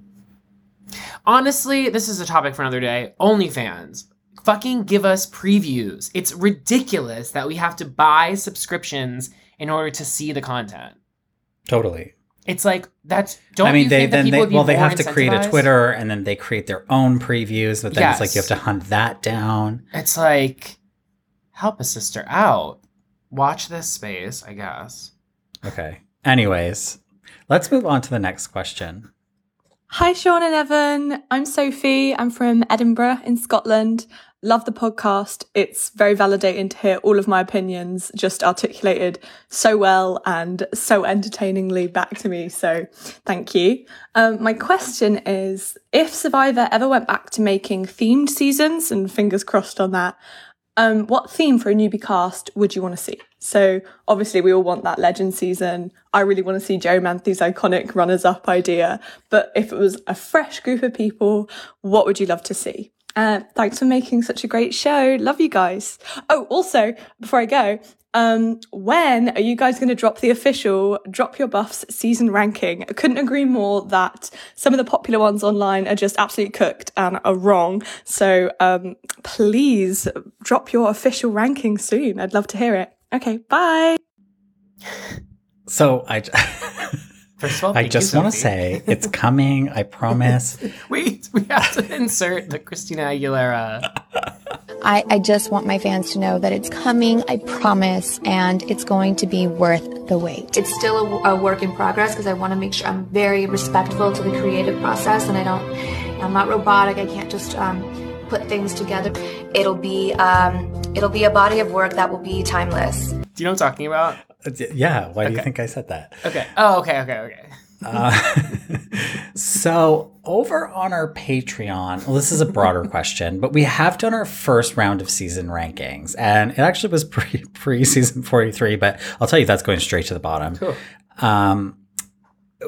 Honestly, this is a topic for another day. OnlyFans. Fucking give us previews. It's ridiculous that we have to buy subscriptions in order to see the content. Totally. It's like that's don't I mean you they think then that people they would be well they have to create a Twitter and then they create their own previews, but then yes. It's like you have to hunt that down. It's like help a sister out. Watch this space, I guess. Okay. Anyways, let's move on to the next question. Hi, Sean and Evan. I'm Sophie. I'm from Edinburgh in Scotland. Love the podcast. It's very validating to hear all of my opinions just articulated so well and so entertainingly back to me. So thank you. Um, my question is, if Survivor ever went back to making themed seasons, and fingers crossed on that, um, what theme for a newbie cast would you want to see? So obviously we all want that legend season. I really want to see Joe Manthy's iconic runners-up idea. But if it was a fresh group of people, what would you love to see? Uh, thanks for making such a great show. Love you guys. Oh, also, before I go, um, when are you guys going to drop the official Drop Your Buffs season ranking? I couldn't agree more that some of the popular ones online are just absolutely cooked and are wrong. So um, please drop your official ranking soon. I'd love to hear it. Okay, bye. So I, j- First of all, I just want to say it's coming. I promise. Wait, we have to insert the Christina Aguilera. I, I just want my fans to know that it's coming. I promise. And it's going to be worth the wait. It's still a, a work in progress because I want to make sure I'm very respectful to the creative process. And I don't, I'm not robotic. I can't just um, put things together. It'll be, um, it'll be a body of work that will be timeless. Do you know what I'm talking about? Yeah. Why okay. do you think I said that? Okay. Oh, okay, okay, okay. uh, so over on our Patreon, well, this is a broader question, but we have done our first round of season rankings. And it actually was pre, pre-season forty-three, but I'll tell you that's going straight to the bottom. Cool. Um,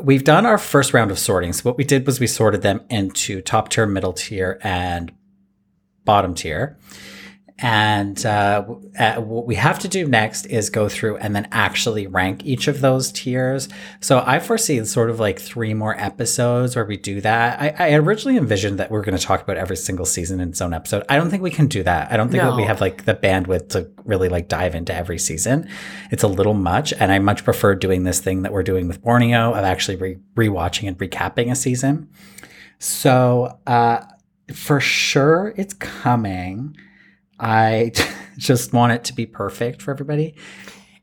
we've done our first round of sorting. So what we did was we sorted them into top tier, middle tier, and bottom tier. And uh, uh, what we have to do next is go through and then actually rank each of those tiers. So I foresee sort of like three more episodes where we do that. I, I originally envisioned that we we're going to talk about every single season in its own episode. I don't think we can do that. I don't think no. that we have like the bandwidth to really like dive into every season. It's a little much. And I much prefer doing this thing that we're doing with Borneo of actually re- rewatching and recapping a season. So uh, for sure it's coming. I just want it to be perfect for everybody.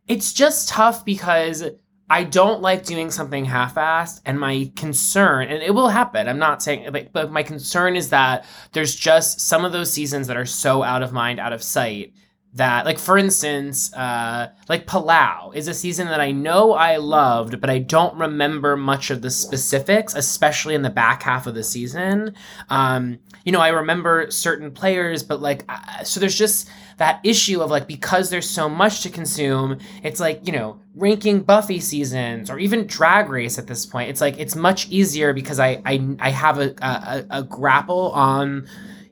It's just tough because I don't like doing something half-assed, and my concern, and it will happen, I'm not saying, but, but my concern is that there's just some of those seasons that are so out of mind, out of sight, that, like, for instance, uh, like Palau is a season that I know I loved, but I don't remember much of the specifics, especially in the back half of the season. Um, you know, I remember certain players, but like, uh, so there's just that issue of like, because there's so much to consume, it's like, you know, ranking Buffy seasons or even Drag Race at this point, it's like, it's much easier because I, I, I have a, a, a grapple on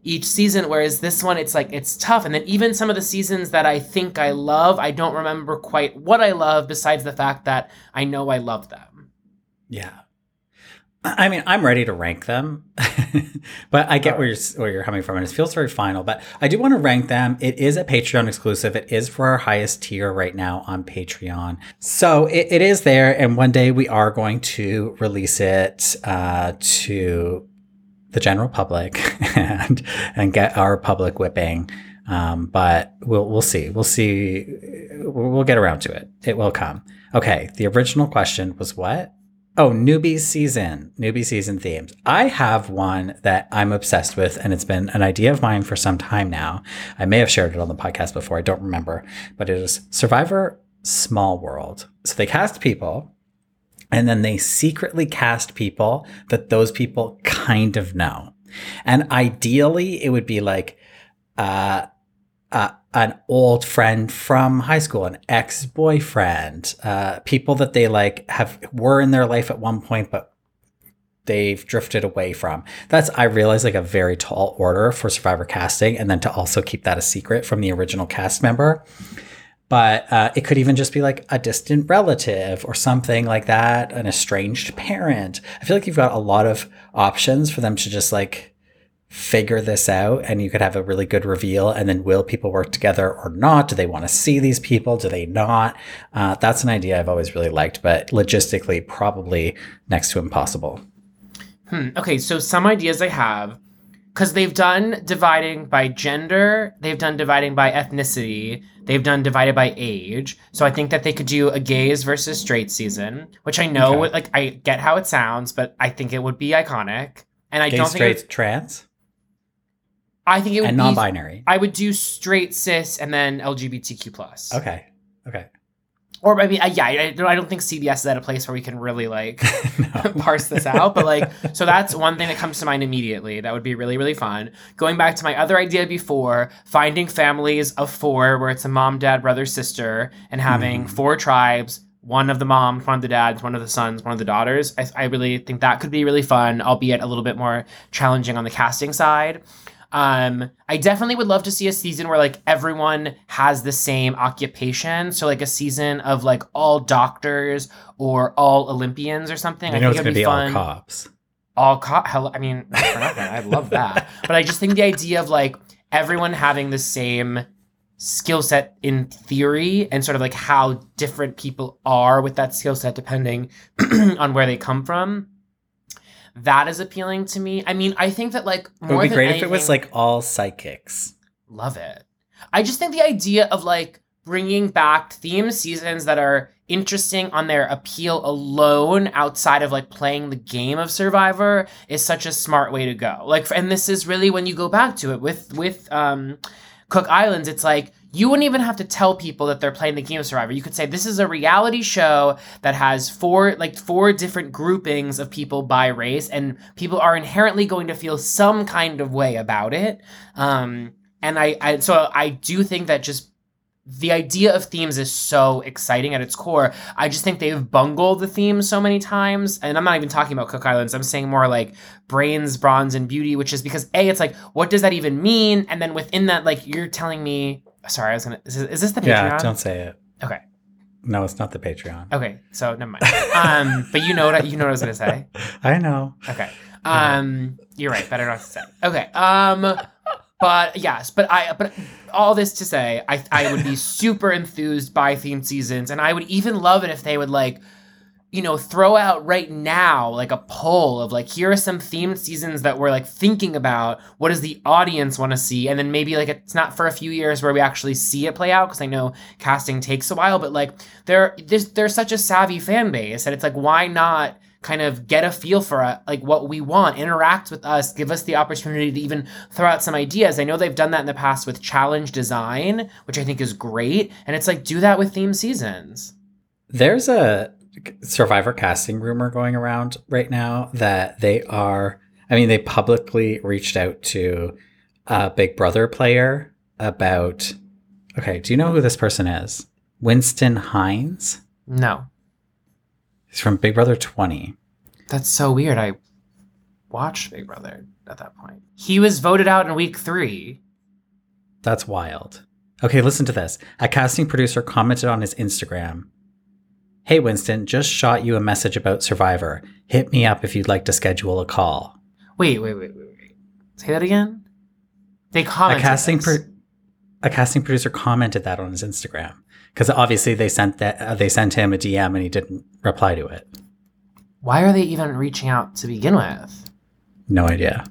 each season, whereas this one, it's like, it's tough. And then even some of the seasons that I think I love, I don't remember quite what I love besides the fact that I know I love them. Yeah. I mean, I'm ready to rank them, but I get where you're, where you're coming from, and it feels very final, but I do want to rank them. It is a Patreon exclusive. It is for our highest tier right now on Patreon. So it, it is there, and one day we are going to release it uh, to the general public and and get our public whipping. Um, but we'll we'll see. We'll see. We'll get around to it. It will come. Okay. The original question was what? Oh, newbie season, newbie season themes. I have one that I'm obsessed with, and it's been an idea of mine for some time now. I may have shared it on the podcast before. I don't remember, but it is Survivor Small World. So they cast people, and then they secretly cast people that those people kind of know. And ideally, it would be like uh, uh, an old friend from high school, an ex-boyfriend, uh, people that they like have were in their life at one point, but they've drifted away from. That's, I realize, like a very tall order for Survivor casting, and then to also keep that a secret from the original cast member. But uh, it could even just be like a distant relative or something like that, an estranged parent. I feel like you've got a lot of options for them to just like figure this out, and you could have a really good reveal. And then will people work together or not? Do they want to see these people? Do they not? Uh, that's an idea I've always really liked, but logistically probably next to impossible. Hmm. Okay, so some ideas I have, because they've done dividing by gender, they've done dividing by ethnicity, they've done divided by age. So I think that they could do a gays versus straight season, which I know, okay. like I get how it sounds, but I think it would be iconic. And I Gay, don't straight, think straight, trans. I think it would and be non-binary. I would do straight, cis, and then L G B T Q plus. Okay, okay. Or I mean, yeah, I don't think C B S is at a place where we can really like parse this out. But like, so that's one thing that comes to mind immediately. That would be really, really fun. Going back to my other idea before, finding families of four where it's a mom, dad, brother, sister, and having mm. four tribes, one of the moms, one of the dads, one of the sons, one of the daughters. I, I really think that could be really fun, albeit a little bit more challenging on the casting side. Um, I definitely would love to see a season where like everyone has the same occupation. So like a season of like all doctors or all Olympians or something. You know, I think it's going to be fun. All cops. All cops. Hell, I mean, for nothing, I love that. But I just think the idea of like everyone having the same skill set in theory, and sort of like how different people are with that skill set depending on where they come from. That is appealing to me. I mean, I think that like more than It would be great anything, if it was like all psychics. Love it. I just think the idea of like bringing back theme seasons that are interesting on their appeal alone outside of like playing the game of Survivor is such a smart way to go. Like, and this is really when you go back to it with, with um, Cook Islands, it's like, you wouldn't even have to tell people that they're playing the game of Survivor. You could say this is a reality show that has four, like four different groupings of people by race, and people are inherently going to feel some kind of way about it. Um, and I, I, so I do think that just the idea of themes is so exciting at its core. I just think they've bungled the theme so many times. And I'm not even talking about Cook Islands. I'm saying more like brains, bronze, and beauty, which is because A, it's like, what does that even mean? And then within that, like you're telling me, Sorry, I was gonna. Is, is this the Patreon? Yeah, don't say it. Okay. No, it's not the Patreon. Okay, so never mind. Um, but you know what I, you know what I was gonna say. I know. Okay. Um, yeah. You're right. Better not to say. Okay. Um, but yes, but I, but all this to say, I, I would be super enthused by themed seasons, and I would even love it if they would like, you know, throw out right now like a poll of like, here are some themed seasons that we're like thinking about. What does the audience want to see? And then maybe like it's not for a few years where we actually see it play out, because I know casting takes a while, but like there, there's, there's such a savvy fan base that it's like, why not kind of get a feel for uh, like what we want, interact with us, give us the opportunity to even throw out some ideas. I know they've done that in the past with challenge design, which I think is great. And it's like, do that with theme seasons. There's a Survivor casting rumor going around right now that they are, I mean, they publicly reached out to a Big Brother player about, okay, do you know who this person is? Winston Hines? No. He's from Big Brother twenty. That's so weird. I watched Big Brother at that point. He was voted out in week three. That's wild. Okay, listen to this. A casting producer commented on his Instagram. Hey, Winston, just shot you a message about Survivor. Hit me up if you'd like to schedule a call. Wait, wait, wait, wait, wait. Say that again? They commented. A casting, pro- a casting producer commented that on his Instagram. Because obviously they sent that uh, they sent him a D M and he didn't reply to it. Why are they even reaching out to begin with? No idea.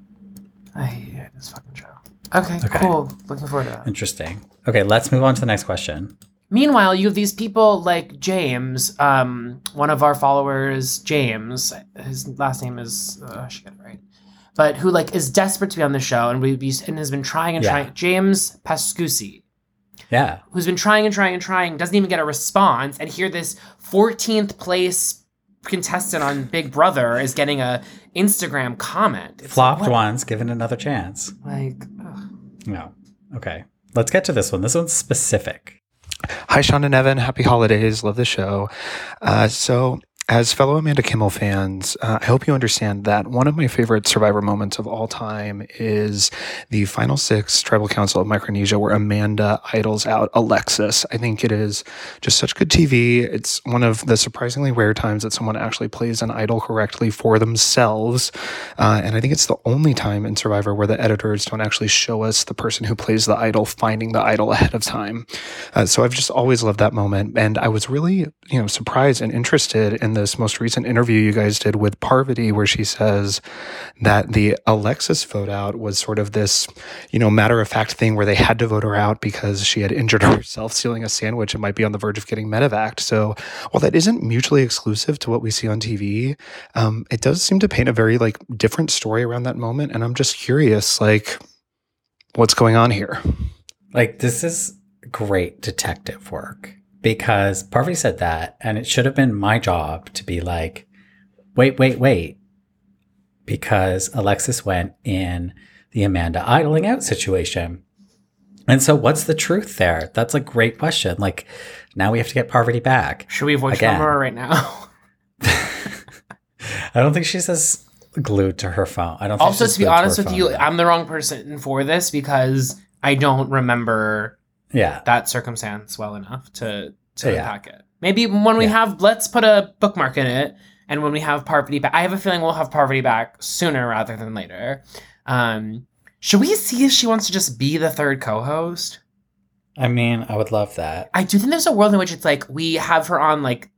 I hate this fucking show. Okay, okay, cool. Looking forward to that. Interesting. Okay, let's move on to the next question. Meanwhile, you have these people like James, um, one of our followers, James. His last name is uh, I should get it right. But who like is desperate to be on the show and we and has been trying and yeah. trying. James Pascusi. Yeah. Who's been trying and trying and trying, doesn't even get a response. And here this fourteenth place contestant on Big Brother is getting a Instagram comment. It's flopped like, once, given another chance. Like, ugh. No. Okay. Let's get to this one. This one's specific. Hi, Sean and Evan. Happy holidays. Love the show. Uh, so... As fellow Amanda Kimmel fans, uh, I hope you understand that one of my favorite Survivor moments of all time is the Final Six Tribal Council of Micronesia where Amanda idols out Alexis. I think it is just such good T V. It's one of the surprisingly rare times that someone actually plays an idol correctly for themselves. Uh, and I think it's the only time in Survivor where the editors don't actually show us the person who plays the idol finding the idol ahead of time. Uh, so I've just always loved that moment. And I was really, you know, surprised and interested in this most recent interview you guys did with Parvati, where she says that the Alexis vote out was sort of this, you know, matter of fact thing where they had to vote her out because she had injured herself stealing a sandwich and might be on the verge of getting medevaced. So while that isn't mutually exclusive to what we see on T V, um, it does seem to paint a very like different story around that moment. And I'm just curious, like, what's going on here? Like, this is great detective work. Because Parvati said that, and it should have been my job to be like, wait, wait, wait. Because Alexis went in the Amanda idling out situation. And so what's the truth there? That's a great question. Like, now we have to get Parvati back. Should we voice again. Her right now? I don't think she's as glued to her phone. I don't think Also, to be honest with you, yet. I'm the wrong person for this because I don't remember... Yeah, that circumstance well enough to to yeah. unpack it. Maybe when we yeah. have, let's put a bookmark in it, and when we have Parvati back, I have a feeling we'll have Parvati back sooner rather than later. Um, should we see if she wants to just be the third co-host? I mean, I would love that. I do think there's a world in which it's like we have her on like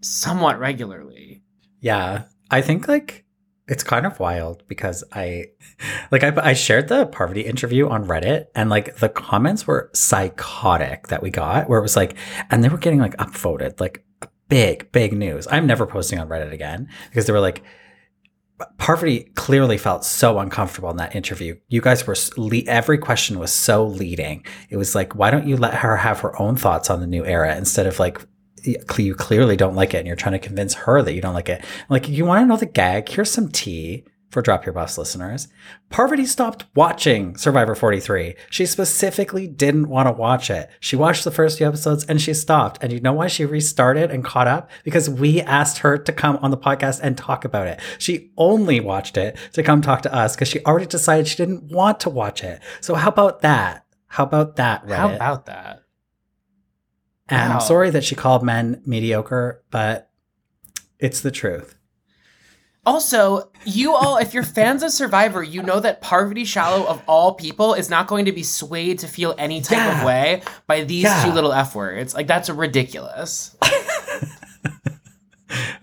somewhat regularly. Yeah, I think like. It's kind of wild because I, like, I, I shared the Parvati interview on Reddit and, like, the comments were psychotic that we got where it was, like, and they were getting, like, upvoted, like, big, big news. I'm never posting on Reddit again because they were, like, Parvati clearly felt so uncomfortable in that interview. You guys were, le- every question was so leading. It was, like, why don't you let her have her own thoughts on the new era instead of, like, you clearly don't like it and you're trying to convince her that you don't like it. Like, you want to know the gag? Here's some tea for Drop Your Buffs listeners. Parvati stopped watching Survivor forty-three. She specifically didn't want to watch it. She watched the first few episodes and she stopped. And you know why she restarted and caught up? Because we asked her to come on the podcast and talk about it. She only watched it to come talk to us because she already decided she didn't want to watch it. So how about that? How about that, Reddit? How about that? And wow. I'm sorry that she called men mediocre, but it's the truth. Also, you all, if you're fans of Survivor, you know that Parvati Shallow, of all people, is not going to be swayed to feel any type yeah. of way by these yeah. two little F words. Like, that's ridiculous.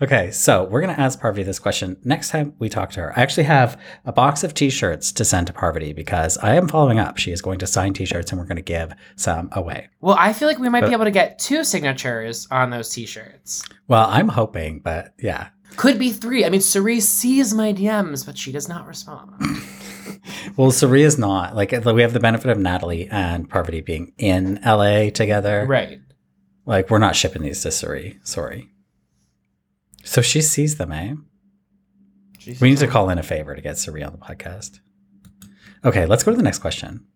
Okay, so we're going to ask Parvati this question next time we talk to her. I actually have a box of t-shirts to send to Parvati because I am following up. She is going to sign t-shirts and we're going to give some away. Well, I feel like we might but, be able to get two signatures on those t-shirts. Well, I'm hoping, but yeah, Could be three. I mean, Cerie sees my D Ms, but she does not respond. Well, Cerie is not. Like, we have the benefit of Natalie and Parvati being in L A together. Right. Like, we're not shipping these to Cerie. Sorry. So she sees them, eh? She sees we need them. to call in a favor to get Cerie on the podcast. Okay, let's go to the next question.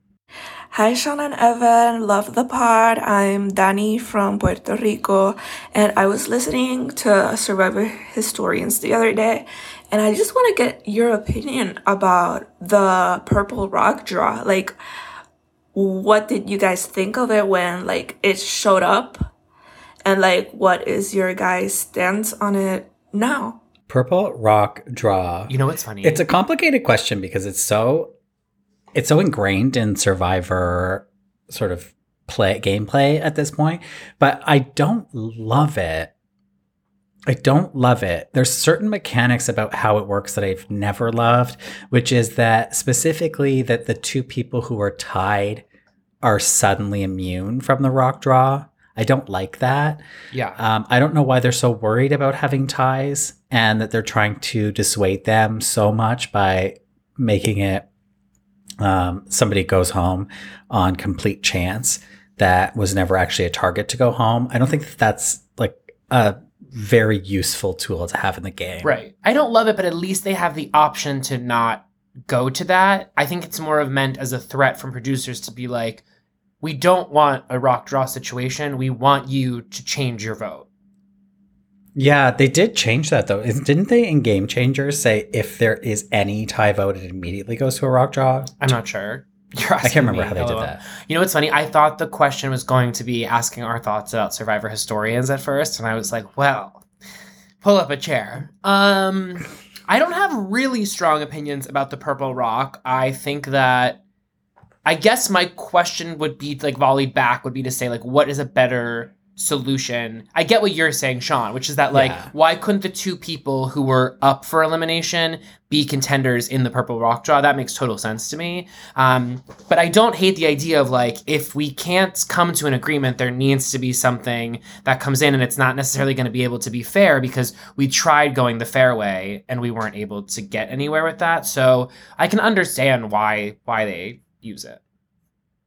Hi, Sean and Evan. Love the pod. I'm Dani from Puerto Rico, and I was listening to Survivor Historians the other day, and I just want to get your opinion about the Purple Rock draw. Like, what did you guys think of it when, like, it showed up? And, like, what is your guys' stance on it now? Purple Rock draw. You know what's funny? It's a complicated question because it's so... It's so ingrained in Survivor sort of play gameplay at this point, but I don't love it. I don't love it. There's certain mechanics about how it works that I've never loved, which is that specifically that the two people who are tied are suddenly immune from the rock draw. I don't like that. Yeah. Um, I don't know why they're so worried about having ties and that they're trying to dissuade them so much by making it Um, somebody goes home on complete chance that was never actually a target to go home. I don't think that that's like a very useful tool to have in the game. Right. I don't love it, but at least they have the option to not go to that. I think it's more of meant as a threat from producers to be like, we don't want a rock draw situation. We want you to change your vote. Yeah, they did change that, though. Didn't they, in Game Changers, say if there is any tie vote, it immediately goes to a rock draw? I'm not sure. You're asking I can't remember me. how they did that. You know what's funny? I thought the question was going to be asking our thoughts about Survivor Historians at first, and I was like, well, pull up a chair. Um, I don't have really strong opinions about the Purple Rock. I think that... I guess my question would be, like, volleyed back would be to say, like, what is a better... solution. I get what you're saying, Sean, which is that, like, yeah. why couldn't the two people who were up for elimination be contenders in the Purple Rock draw? That makes total sense to me. Um, but I don't hate the idea of, like, if we can't come to an agreement, there needs to be something that comes in, and it's not necessarily going to be able to be fair because we tried going the fair way and we weren't able to get anywhere with that. So I can understand why why they use it.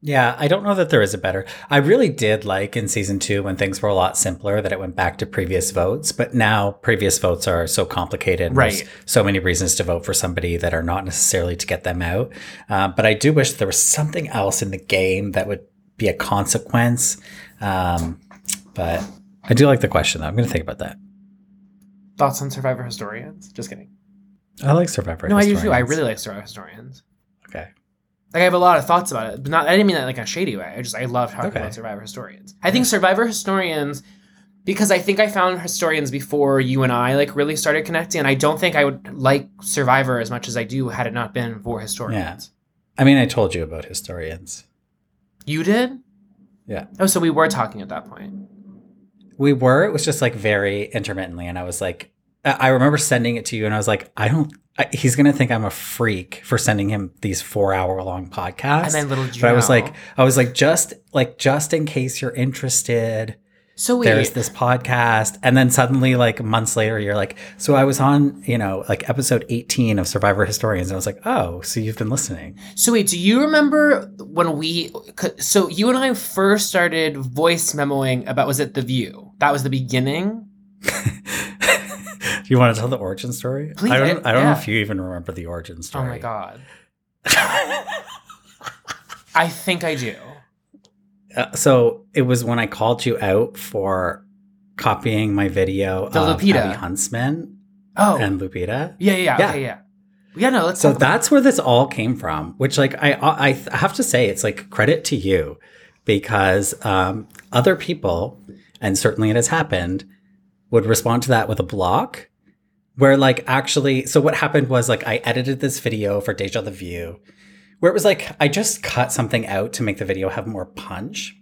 Yeah, I don't know that there is a better. I really did like in season two when things were a lot simpler that it went back to previous votes, but now previous votes are so complicated. Right. There's so many reasons to vote for somebody that are not necessarily to get them out. Uh, but I do wish there was something else in the game that would be a consequence. Um, but I do like the question, though. I'm going to think about that. Thoughts on Survivor Historians? Just kidding. I like Survivor no, Historians. No, I do too. I really like Survivor Historians. Okay. Like, I have a lot of thoughts about it. But not, I didn't mean that in, like, a shady way. I just, I love talking okay. about Survivor Historians. I think Survivor Historians, because I think I found Historians before you and I, like, really started connecting. And I don't think I would like Survivor as much as I do had it not been for Historians. Yeah. I mean, I told you about Historians. You did? Yeah. Oh, so we were talking at that point. We were. It was just, like, very intermittently. And I was like, I remember sending it to you and I was like, I don't, I, he's going to think I'm a freak for sending him these four hour long podcasts. And then little But I was know. like, I was like, just like, just in case you're interested, so wait. there's this podcast. And then suddenly, like, months later, you're like, so I was on, you know, like episode eighteen of Survivor Historians. And I was like, oh, so you've been listening. So wait, do you remember when we, so you and I first started voice memoing about, was it The View? That was the beginning? You want to tell the origin story? Please, I don't, it, I don't yeah. know if you even remember the origin story. Oh, my God. I think I do. Uh, so it was when I called you out for copying my video the of Lupita. Abby Huntsman oh. and Lupita. Yeah, yeah, yeah. Okay, yeah. Yeah, no, let's So that's that. where this all came from, which, like, I, I I have to say, it's, like, credit to you because um, other people, and certainly it has happened, would respond to that with a block. Where, like, actually, so what happened was, like, I edited this video for Deja the View, where it was like, I just cut something out to make the video have more punch.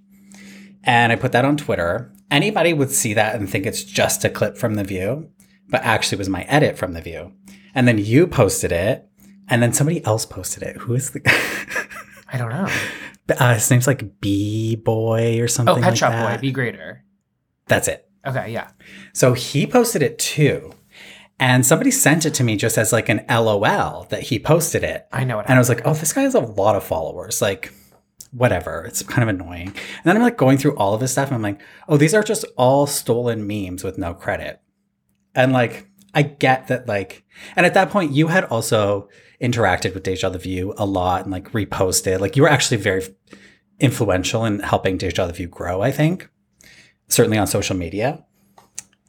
And I put that on Twitter. Anybody would see that and think it's just a clip from The View, but actually it was my edit from The View. And then you posted it, and then somebody else posted it. Who is the... I don't know. Uh, his name's, like, B-Boy or something like that. Oh, Pet Shop like Boy, B-Grader. That's it. Okay, yeah. So he posted it too. And somebody sent it to me just as like an L O L that he posted it. I know it. And I was like, oh, this guy has a lot of followers. Like, whatever. It's kind of annoying. And then I'm like going through all of this stuff. And I'm like, oh, these are just all stolen memes with no credit. And like, I get that, like, and at that point you had also interacted with Deja the View a lot and like reposted, like you were actually very influential in helping Deja the View grow, I think, certainly on social media.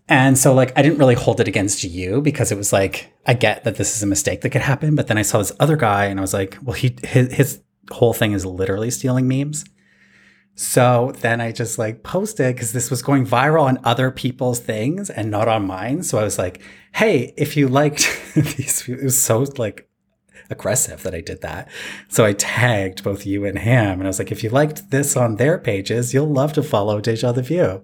And so like, I didn't really hold it against you because it was like, I get that this is a mistake that could happen. But then I saw this other guy and I was like, well, he, his, his whole thing is literally stealing memes. So then I just like posted because this was going viral on other people's things and not on mine. So I was like, hey, if you liked these, it was so like aggressive that I did that. So I tagged both you and him. And I was like, if you liked this on their pages, you'll love to follow Deja the View.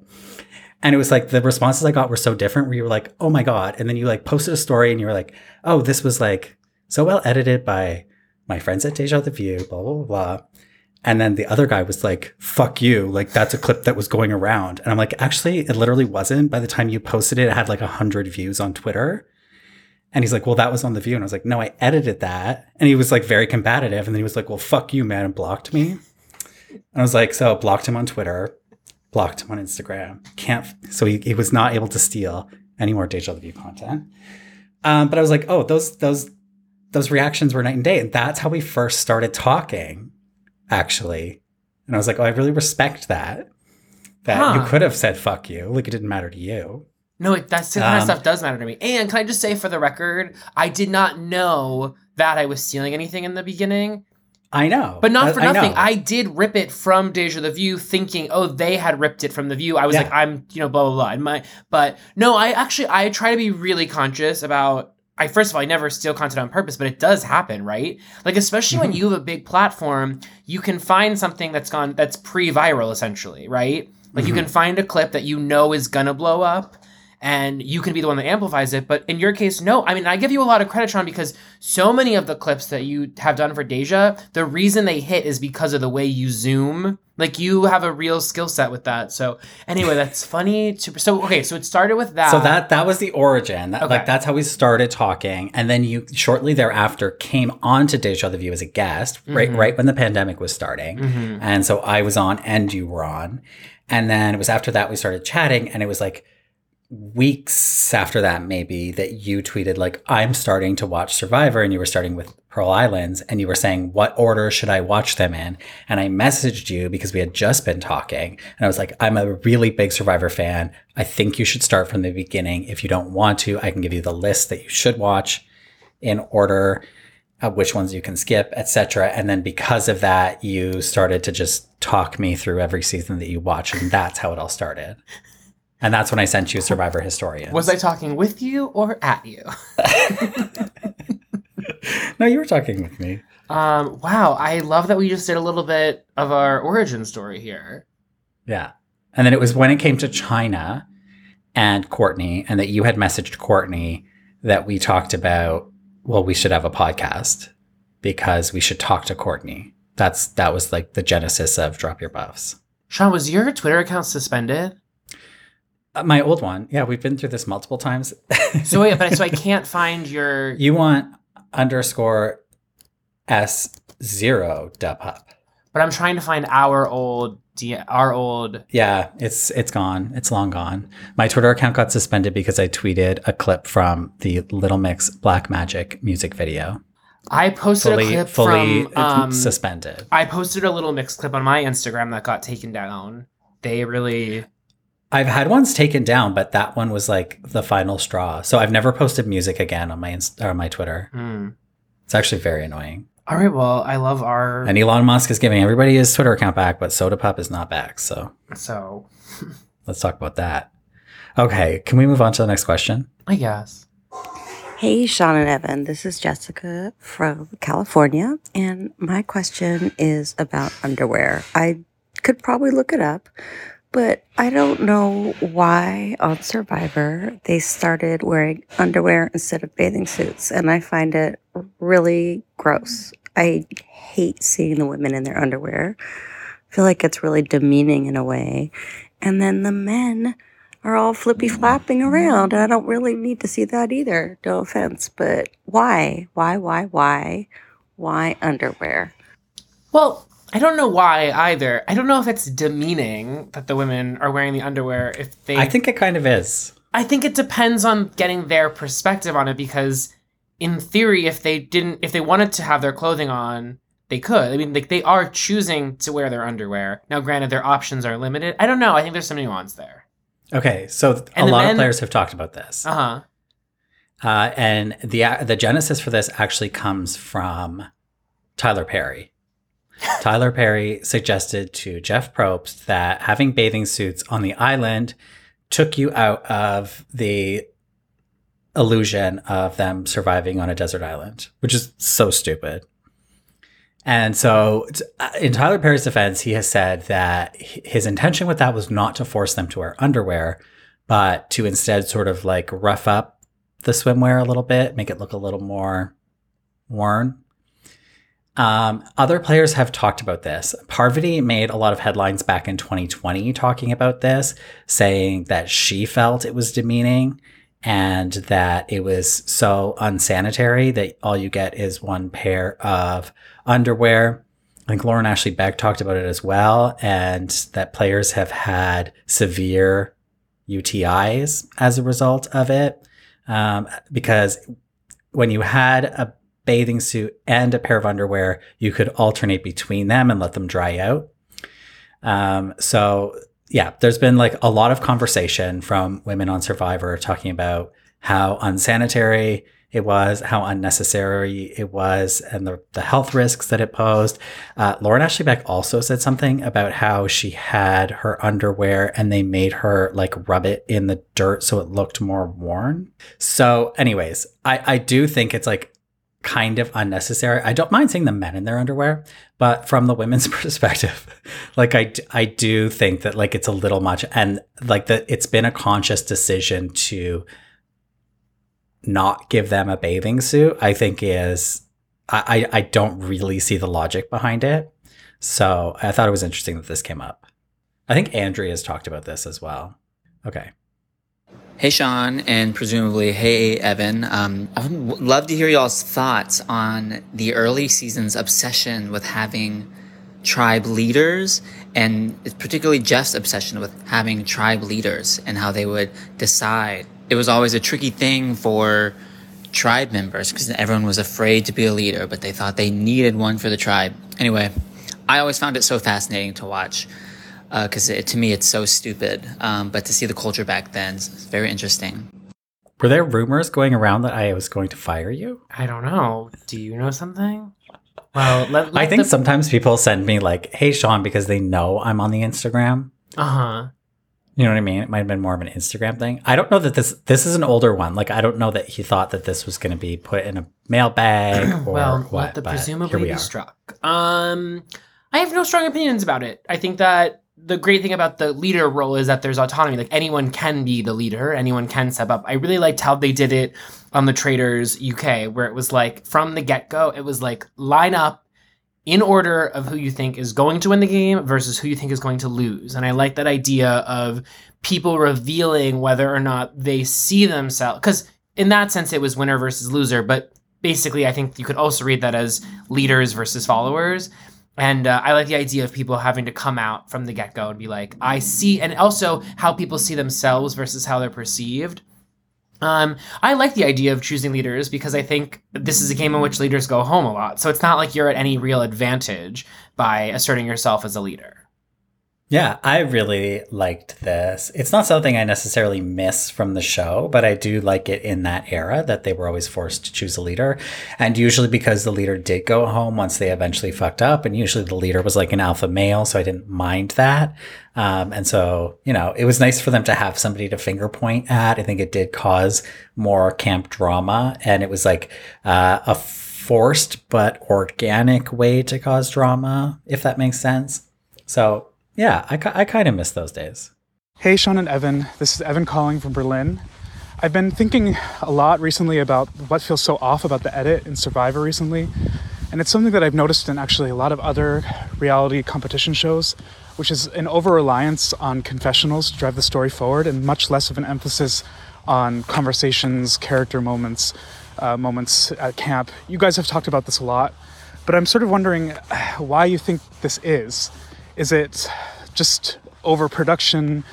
And it was like the responses I got were so different where you were like, oh my God. And then you like posted a story and you were like, oh, this was like so well edited by my friends at Deja the View, blah, blah, blah, blah. And then the other guy was like, fuck you. Like, that's a clip that was going around. And I'm like, actually, it literally wasn't. By the time you posted it, it had like one hundred views on Twitter. And he's like, well, that was on The View. And I was like, no, I edited that. And he was like very combative. And then he was like, well, fuck you, man, and blocked me. And I was like, so I blocked him on Twitter, blocked him on Instagram. Can't. So he, he was not able to steal any more Deja the View content. Um, but I was like, oh, those those those reactions were night and day. And that's how we first started talking. Actually. And I was like, oh, I really respect that. That huh. You could have said, fuck you. Like, it didn't matter to you. No, it, that's the kind um, of stuff does matter to me. And can I just say for the record, I did not know that I was stealing anything in the beginning. I know. But not I, for nothing. I, I did rip it from Deja the View thinking, oh, they had ripped it from The View. I was yeah. like, I'm, you know, blah, blah, blah. And my, but no, I actually, I try to be really conscious about, I first of all, I never steal content on purpose, but it does happen, right? Like, especially when you have a big platform, you can find something that's gone, that's pre-viral essentially, right? Like mm-hmm. you can find a clip that you know is gonna blow up and you can be the one that amplifies it. But in your case, no, I mean, I give you a lot of credit, Sean, because so many of the clips that you have done for Deja, the reason they hit is because of the way you zoom. Like you have a real skill set with that. So anyway, that's funny. To, so, okay. So it started with that. So that, that was the origin. That, okay. Like that's how we started talking. And then you shortly thereafter came on to Deja the View as a guest, mm-hmm. right, right when the pandemic was starting. Mm-hmm. And so I was on and you were on. And then it was after that we started chatting and it was like weeks after that, maybe, that you tweeted like, I'm starting to watch Survivor, and you were starting with Pearl Islands, and you were saying, what order should I watch them in? And I messaged you because we had just been talking, and I was like, I'm a really big Survivor fan. I think you should start from the beginning. If you don't want to, I can give you the list that you should watch in order, uh, which ones you can skip, et cetera. And then because of that, you started to just talk me through every season that you watch, and that's how it all started. And that's when I sent you Survivor Historians. Was I talking with you or at you? No, you were talking with me. Um, wow. I love that we just did a little bit of our origin story here. Yeah. And then it was when it came to China and Courtney, and that you had messaged Courtney that we talked about, well, we should have a podcast because we should talk to Courtney. That's That was like the genesis of Drop Your Buffs. Sean, was your Twitter account suspended? My old one. Yeah, we've been through this multiple times. so wait, but so I can't find your... You want underscore S zero dup up. But I'm trying to find our old... our old... Yeah, it's it's gone. It's long gone. My Twitter account got suspended because I tweeted a clip from the Little Mix Black Magic music video. I posted fully, a clip fully from... Fully um, suspended. I posted a Little Mix clip on my Instagram that got taken down. They really... I've had ones taken down, but that one was like the final straw. So I've never posted music again on my Inst- or my Twitter. Mm. It's actually very annoying. All right. Well, I love our... And Elon Musk is giving everybody his Twitter account back, but SodaPop is not back. So, so. Let's talk about that. Okay. Can we move on to the next question? I guess. Hey, Sean and Evan. This is Jessica from California. And my question is about underwear. I could probably look it up. But I don't know why on Survivor they started wearing underwear instead of bathing suits. And I find it really gross. I hate seeing the women in their underwear. I feel like it's really demeaning in a way. And then the men are all flippy flapping around. I don't really need to see that either. No offense, but why? Why, why, why? Why underwear? Well, I don't know why either. I don't know if it's demeaning that the women are wearing the underwear. If they, I think it kind of is. I think it depends on getting their perspective on it, because in theory, if they didn't, if they wanted to have their clothing on, they could. I mean, like, they are choosing to wear their underwear. Now, granted, their options are limited. I don't know. I think there's some nuance there. Okay, so th- a lot men- of players have talked about this. Uh-huh. Uh, and the uh, the genesis for this actually comes from Tyler Perry. Tyler Perry suggested to Jeff Probst that having bathing suits on the island took you out of the illusion of them surviving on a desert island, which is so stupid. And so in Tyler Perry's defense, he has said that his intention with that was not to force them to wear underwear, but to instead sort of like rough up the swimwear a little bit, make it look a little more worn. Um, other players have talked about this. Parvati made a lot of headlines back in twenty twenty talking about this, saying that she felt it was demeaning and that it was so unsanitary that all you get is one pair of underwear. I think Lauren Ashley Beck talked about it as well, and that players have had severe U T Is as a result of it, um, because when you had a bathing suit and a pair of underwear, you could alternate between them and let them dry out. Um, so yeah, there's been like a lot of conversation from women on Survivor talking about how unsanitary it was, how unnecessary it was, and the, the health risks that it posed. Uh, Lauren Ashley Beck also said something about how she had her underwear and they made her like rub it in the dirt so it looked more worn. So anyways, I, I do think it's like kind of unnecessary. I don't mind seeing the men in their underwear, but from the women's perspective, like I, I do think that like it's a little much, and like that it's been a conscious decision to not give them a bathing suit, I think is, I, I don't really see the logic behind it. So I thought it was interesting that this came up. I think Andrea has talked about this as well. Okay. Hey, Sean, and presumably, hey, Evan. Um, I would love to hear y'all's thoughts on the early season's obsession with having tribe leaders, and particularly Jeff's obsession with having tribe leaders and how they would decide. It was always a tricky thing for tribe members because everyone was afraid to be a leader, but they thought they needed one for the tribe. Anyway, I always found it so fascinating to watch. Because uh, to me, it's so stupid. Um, but to see the culture back then, it's very interesting. Were there rumors going around that I was going to fire you? I don't know. Do you know something? Well, let, let I think the... sometimes people send me like, hey, Sean, because they know I'm on the Instagram. Uh-huh. You know what I mean? It might have been more of an Instagram thing. I don't know that this, this is an older one. Like, I don't know that he thought that this was going to be put in a mail bag or well, what. Well, the presumably we be struck. Um, I have no strong opinions about it. I think that the great thing about the leader role is that there's autonomy. Like, anyone can be the leader. Anyone can step up. I really liked how they did it on the Traders U K, where it was like, from the get-go, it was like, line up in order of who you think is going to win the game versus who you think is going to lose. And I like that idea of people revealing whether or not they see themselves. Because in that sense, it was winner versus loser. But basically, I think you could also read that as leaders versus followers. And uh, I like the idea of people having to come out from the get-go and be like, I see, and also how people see themselves versus how they're perceived. Um, I like the idea of choosing leaders because I think this is a game in which leaders go home a lot. So it's not like you're at any real advantage by asserting yourself as a leader. Yeah, I really liked this. It's not something I necessarily miss from the show, but I do like it in that era that they were always forced to choose a leader. And usually because the leader did go home once they eventually fucked up, and usually the leader was like an alpha male, so I didn't mind that. Um, and so, you know, it was nice for them to have somebody to finger point at. I think it did cause more camp drama, and it was like uh, a forced but organic way to cause drama, if that makes sense. So... yeah, I, I kind of miss those days. Hey, Sean and Evan. This is Evan calling from Berlin. I've been thinking a lot recently about what feels so off about the edit in Survivor recently. And it's something that I've noticed in actually a lot of other reality competition shows which is an over-reliance on confessionals to drive the story forward and much less of an emphasis on conversations, character moments, uh, moments at camp. You guys have talked about this a lot, but I'm sort of wondering why you think this is. Is it just overproduction?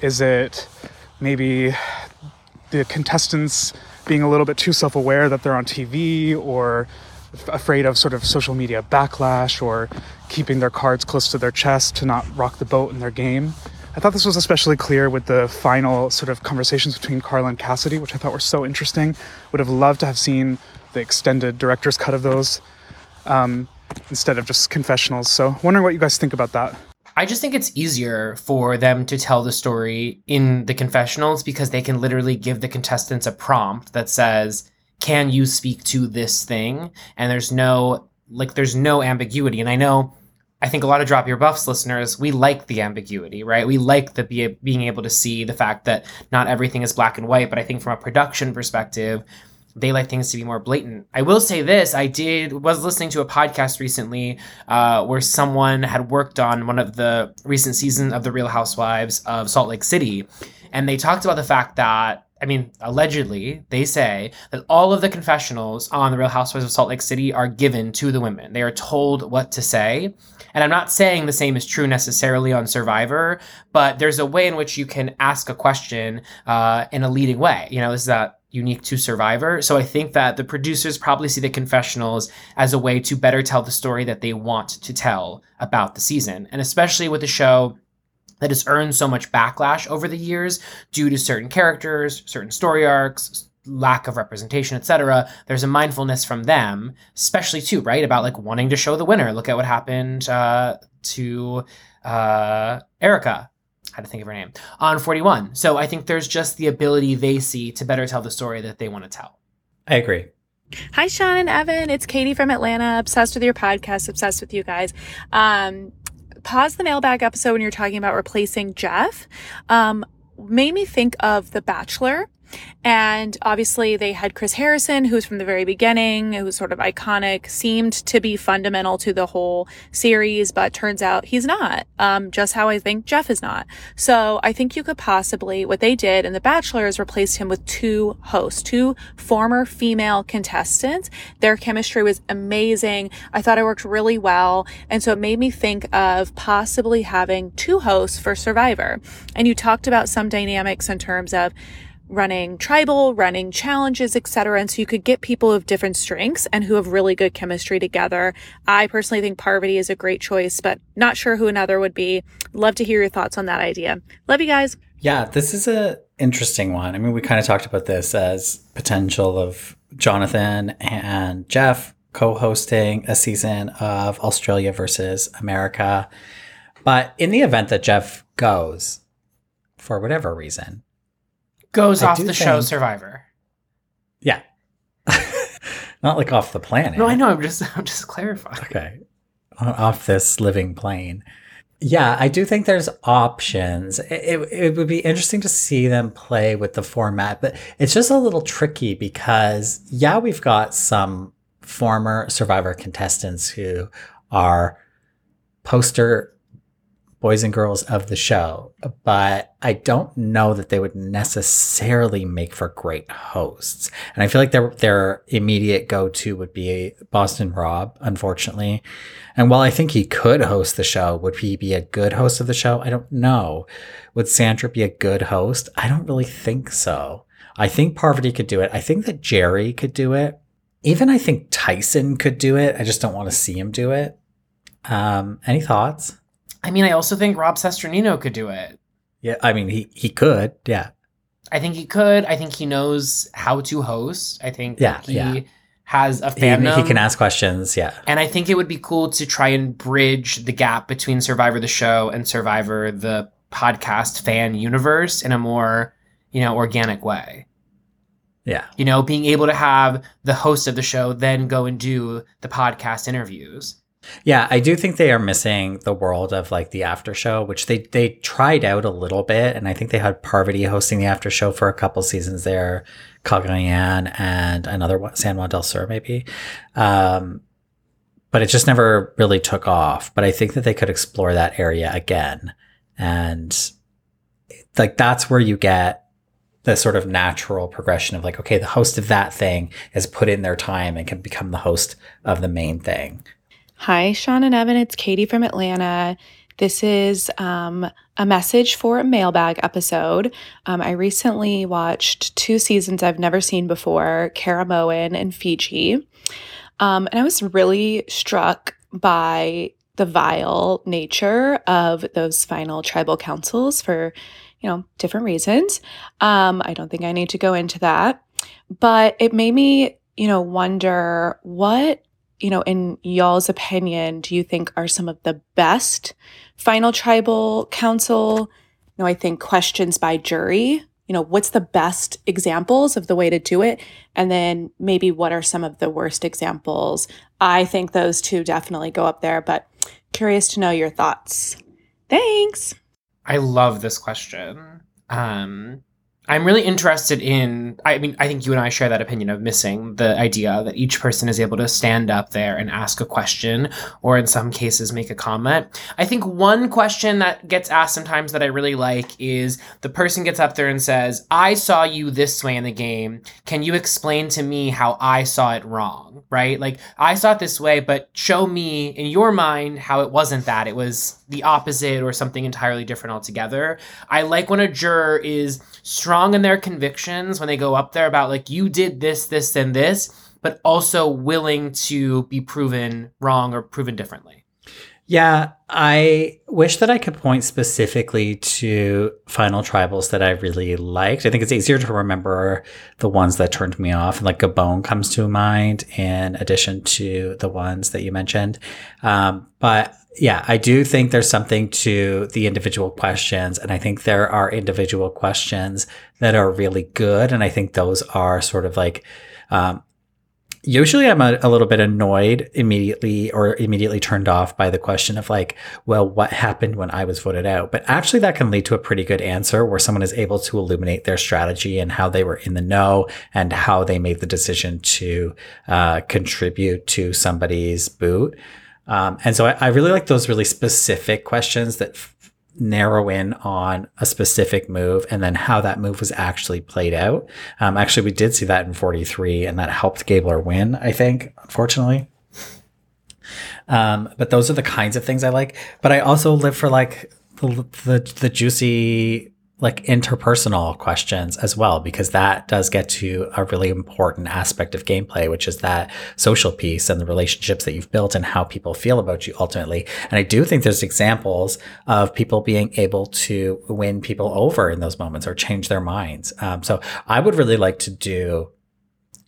Is it maybe the contestants being a little bit too self-aware that they're on T V, or afraid of sort of social media backlash, or keeping their cards close to their chest to not rock the boat in their game? I thought this was especially clear with the final sort of conversations between Carla and Cassidy, which I thought were so interesting. Would have loved to have seen the extended director's cut of those um, instead of just confessionals. So wondering what you guys think about that. I just think it's easier for them to tell the story in the confessionals because they can literally give the contestants a prompt that says, can you speak to this thing? And there's no, like, there's no ambiguity. And I know, I think a lot of Drop Your Buffs listeners, we like the ambiguity, right? We like the be, being able to see the fact that not everything is black and white, but I think from a production perspective, they like things to be more blatant. I will say this, I did was listening to a podcast recently uh, where someone had worked on one of the recent seasons of The Real Housewives of Salt Lake City. And they talked about the fact that, I mean, allegedly, they say that all of the confessionals on The Real Housewives of Salt Lake City are given to the women. They are told what to say. And I'm not saying the same is true necessarily on Survivor, but there's a way in which you can ask a question uh, in a leading way. You know, is that unique to Survivor? So I think that the producers probably see the confessionals as a way to better tell the story that they want to tell about the season. And especially with the show that has earned so much backlash over the years due to certain characters, certain story arcs, lack of representation, et cetera. There's a mindfulness from them, especially too, right? About like wanting to show the winner. Look at what happened uh, to uh, Erica. I had to think of her name on forty-one. So I think there's just the ability they see to better tell the story that they want to tell. I agree. Hi, Sean and Evan. It's Katie from Atlanta. Obsessed with your podcast. Obsessed with you guys. Um, pause the mailbag episode when you're talking about replacing Jeff. Um, made me think of The Bachelor. And obviously they had Chris Harrison, who's from the very beginning, who's sort of iconic, seemed to be fundamental to the whole series, but turns out he's not, um, just how I think Jeff is not. So I think you could possibly, what they did in The Bachelor is replaced him with two hosts, two former female contestants. Their chemistry was amazing. I thought it worked really well. And so it made me think of possibly having two hosts for Survivor. And you talked about some dynamics in terms of running tribal, running challenges, et cetera. And so you could get people of different strengths and who have really good chemistry together. I personally think Parvati is a great choice, but not sure who another would be. Love to hear your thoughts on that idea. Love you guys. Yeah, this is a interesting one. I mean, we kind of talked about this as potential of Jonathan and Jeff co-hosting a season of Australia versus America. But in the event that Jeff goes, for whatever reason, Goes I off the think, show Survivor. Yeah. Not like off the planet. No, I know. I'm just I'm just clarifying. Okay. Off this living plane. Yeah, I do think there's options. It, it, it would be interesting to see them play with the format, but it's just a little tricky because, yeah, we've got some former Survivor contestants who are poster boys and girls of the show, but I don't know that they would necessarily make for great hosts. And I feel like their their immediate go-to would be Boston Rob, unfortunately. And while I think he could host the show, would he be a good host of the show? I don't know. Would Sandra be a good host? I don't really think so. I think Parvati could do it. I think that Jerry could do it. Even I think Tyson could do it. I just don't want to see him do it. Um, any thoughts? I mean, I also think Rob Sesternino could do it. Yeah, I mean, he, he could, yeah. I think he could. I think he knows how to host. I think yeah, he yeah. has a fandom. He, he can ask questions, yeah. And I think it would be cool to try and bridge the gap between Survivor the show and Survivor the podcast fan universe in a more, you know, organic way. Yeah. You know, being able to have the host of the show then go and do the podcast interviews. Yeah, I do think they are missing the world of like the after show, which they they tried out a little bit. And I think they had Parvati hosting the after show for a couple seasons there, Cagayan and another one, San Juan del Sur, maybe. Um, but it just never really took off. But I think that they could explore that area again. And like, that's where you get the sort of natural progression of like, okay, the host of that thing has put in their time and can become the host of the main thing. Hi, Sean and Evan. It's Katie from Atlanta. This is um, a message for a mailbag episode. Um, I recently watched two seasons I've never seen before, Karamoan and Fiji. Um, and I was really struck by the vile nature of those final tribal councils for, you know, different reasons. Um, I don't think I need to go into that. But it made me, you know, wonder what, you know, in y'all's opinion, do you think are some of the best final tribal council, you know, I think questions by jury, you know, what's the best examples of the way to do it? And then maybe what are some of the worst examples? I think those two definitely go up there, but curious to know your thoughts. Thanks. I love this question. Um, I'm really interested in, I mean, I think you and I share that opinion of missing the idea that each person is able to stand up there and ask a question, or in some cases make a comment. I think one question that gets asked sometimes that I really like is the person gets up there and says, I saw you this way in the game. Can you explain to me how I saw it wrong? Right? Like, I saw it this way, but show me in your mind how it wasn't that. It was the opposite or something entirely different altogether. I like when a juror is strong in their convictions when they go up there about like, you did this, this, and this, but also willing to be proven wrong or proven differently. Yeah, I wish that I could point specifically to final tribals that I really liked. I think it's easier to remember the ones that turned me off, and like Gabon comes to mind in addition to the ones that you mentioned. Um, but yeah, I do think there's something to the individual questions. And I think there are individual questions that are really good. And I think those are sort of like, um, usually I'm a, a little bit annoyed immediately or immediately turned off by the question of like, well, what happened when I was voted out? But actually that can lead to a pretty good answer where someone is able to illuminate their strategy and how they were in the know and how they made the decision to uh, contribute to somebody's boot. Um, and so I, I really like those really specific questions that f- narrow in on a specific move and then how that move was actually played out. Um, actually, we did see that in forty-three, and that helped Gabler win, I think, unfortunately. Um, but those are the kinds of things I like. But I also live for like the the, the juicy... like interpersonal questions as well, because that does get to a really important aspect of gameplay, which is that social piece and the relationships that you've built and how people feel about you ultimately. And I do think there's examples of people being able to win people over in those moments or change their minds. Um, so I would really like to do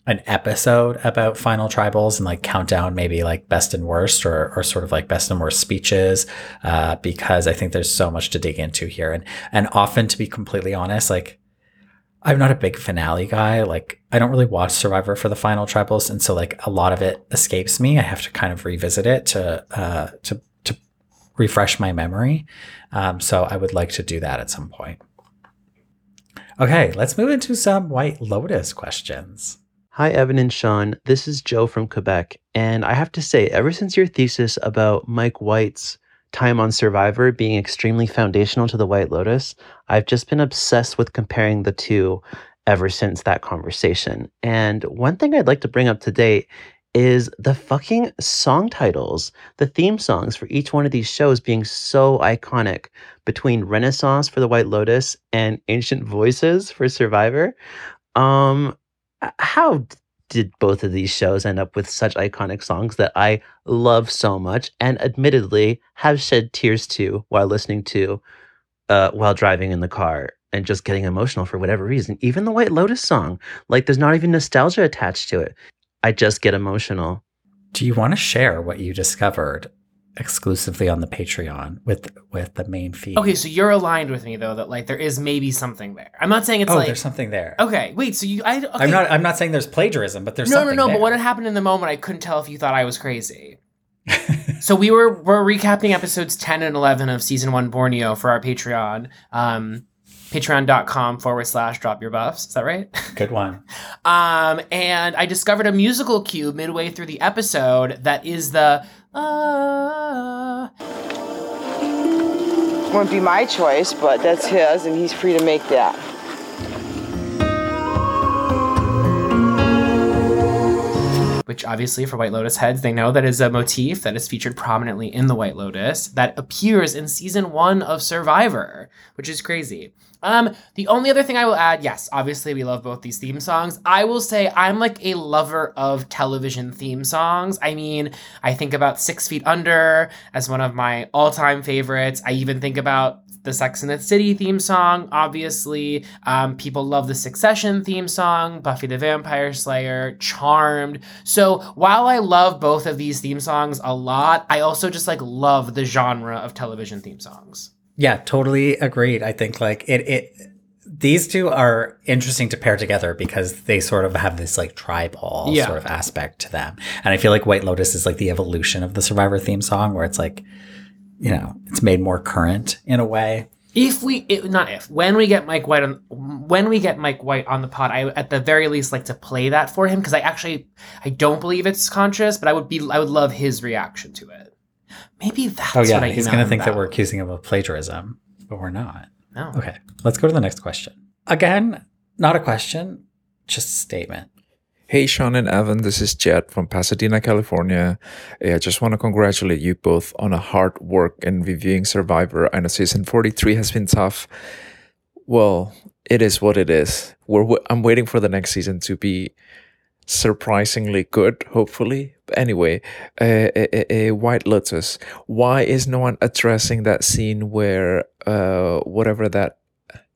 an episode about final tribals and like count down maybe like best and worst or or sort of like best and worst speeches, uh, because I think there's so much to dig into here. And, and often, to be completely honest, like I'm not a big finale guy. Like I don't really watch Survivor for the final tribals. And so like a lot of it escapes me. I have to kind of revisit it to, uh, to, to refresh my memory. Um, so I would like to do that at some point. Okay. Let's move into some White Lotus questions. Hi, Evan and Sean. This is Joe from Quebec. And I have to say, ever since your thesis about Mike White's time on Survivor being extremely foundational to the White Lotus, I've just been obsessed with comparing the two ever since that conversation. And one thing I'd like to bring up today is the fucking song titles, the theme songs for each one of these shows being so iconic, between Renaissance for the White Lotus and Ancient Voices for Survivor. Um... How did both of these shows end up with such iconic songs that I love so much and admittedly have shed tears to while listening to, uh, while driving in the car and just getting emotional for whatever reason? Even the White Lotus song, like there's not even nostalgia attached to it. I just get emotional. Do you want to share what you discovered exclusively on the Patreon with with the main feed? Okay, so you're aligned with me though that like there is maybe something there. I'm not saying it's oh, like there's something there. Okay, wait. So you, I, okay. I'm not. I'm not saying there's plagiarism, but there's no, something no, no. There. But what had happened in the moment, I couldn't tell if you thought I was crazy. So we were we're recapping episodes ten and eleven of season one Borneo for our Patreon. Um, patreon.com forward slash drop your buffs. Is that right? Good one. um, and I discovered a musical cue midway through the episode that is the... Uh... Won't be my choice, but that's his, and he's free to make that. Which obviously for White Lotus heads, they know that is a motif that is featured prominently in The White Lotus that appears in season one of Survivor, which is crazy. Um, the only other thing I will add, yes, obviously we love both these theme songs. I will say I'm like a lover of television theme songs. I mean, I think about Six Feet Under as one of my all-time favorites. I even think about the Sex and the City theme song, obviously. Um, people love the Succession theme song, Buffy the Vampire Slayer, Charmed. So while I love both of these theme songs a lot, I also just like love the genre of television theme songs. Yeah, totally agreed. I think like it, it, these two are interesting to pair together because they sort of have this like tribal yeah. sort of aspect to them. And I feel like White Lotus is like the evolution of the Survivor theme song where it's like, you know, it's made more current in a way. If we, it, not if, when we get Mike White on, when we get Mike White on the pod, I at the very least like to play that for him. Cause I actually, I don't believe it's conscious, but I would be, I would love his reaction to it. Maybe that's oh, yeah. what I he's going to think about. That we're accusing him of plagiarism, but we're not. No. Okay, let's go to the next question. Again, not a question, just a statement. Hey, Sean and Evan, this is Jed from Pasadena, California. I just want to congratulate you both on a hard work in reviewing Survivor. I know season forty-three has been tough. Well, it is what it is. We're, I'm waiting for the next season to be surprisingly good, hopefully. But anyway, uh, uh, uh, White Lotus. Why is no one addressing that scene where uh, whatever that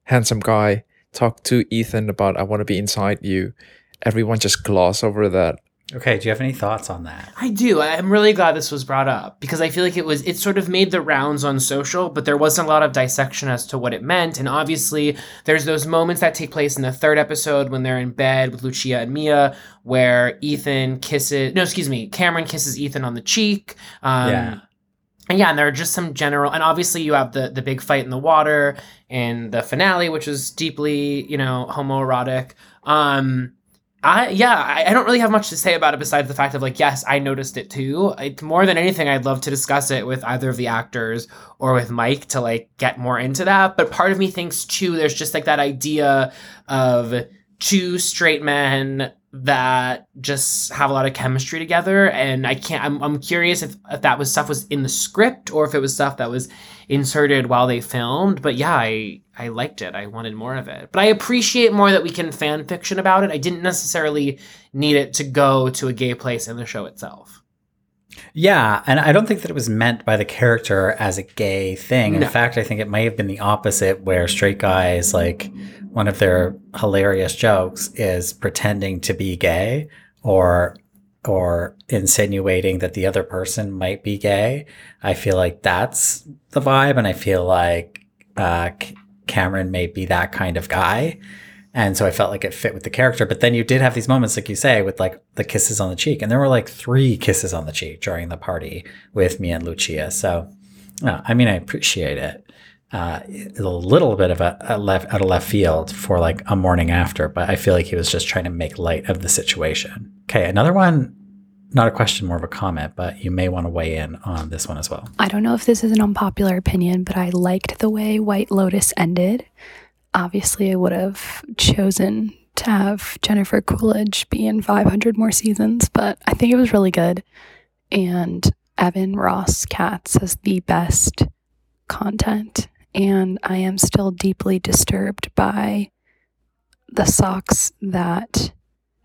handsome guy talked to Ethan about, I want to be inside you? Everyone just gloss over that. Okay, do you have any thoughts on that? I do. I'm really glad this was brought up because I feel like it was, it sort of made the rounds on social, but there wasn't a lot of dissection as to what it meant. And obviously there's those moments that take place in the third episode when they're in bed with Lucia and Mia, where Ethan kisses, no, excuse me, Cameron kisses Ethan on the cheek. Um, yeah. And yeah, and there are just some general, and obviously you have the, the big fight in the water and the finale, which is deeply, you know, homoerotic. Um, I, yeah, I, I don't really have much to say about it besides the fact of like, yes, I noticed it too. It, more than anything, I'd love to discuss it with either of the actors or with Mike to like get more into that. But part of me thinks too, there's just like that idea of two straight men that just have a lot of chemistry together. And I can't, I'm, I'm curious if, if that was stuff was in the script or if it was stuff that was inserted while they filmed. But yeah, I, I liked it. I wanted more of it. But I appreciate more that we can fan fiction about it. I didn't necessarily need it to go to a gay place in the show itself. Yeah, and I don't think that it was meant by the character as a gay thing. No. In fact, I think it might have been the opposite where straight guys, like one of their hilarious jokes is pretending to be gay or or insinuating that the other person might be gay. I feel like that's the vibe, and I feel like uh, Cameron may be that kind of guy. And so I felt like it fit with the character. But then you did have these moments, like you say, with like the kisses on the cheek. And there were like three kisses on the cheek during the party with me and Lucia. So, no, I mean, I appreciate it. Uh, it's a little bit of a, a left out of left field for like a morning after. But I feel like he was just trying to make light of the situation. Okay, another one. Not a question, more of a comment, but you may want to weigh in on this one as well. I don't know if this is an unpopular opinion, but I liked the way White Lotus ended. Obviously, I would have chosen to have Jennifer Coolidge be in five hundred more seasons, but I think it was really good. And Evan Ross Katz has the best content. And I am still deeply disturbed by the socks that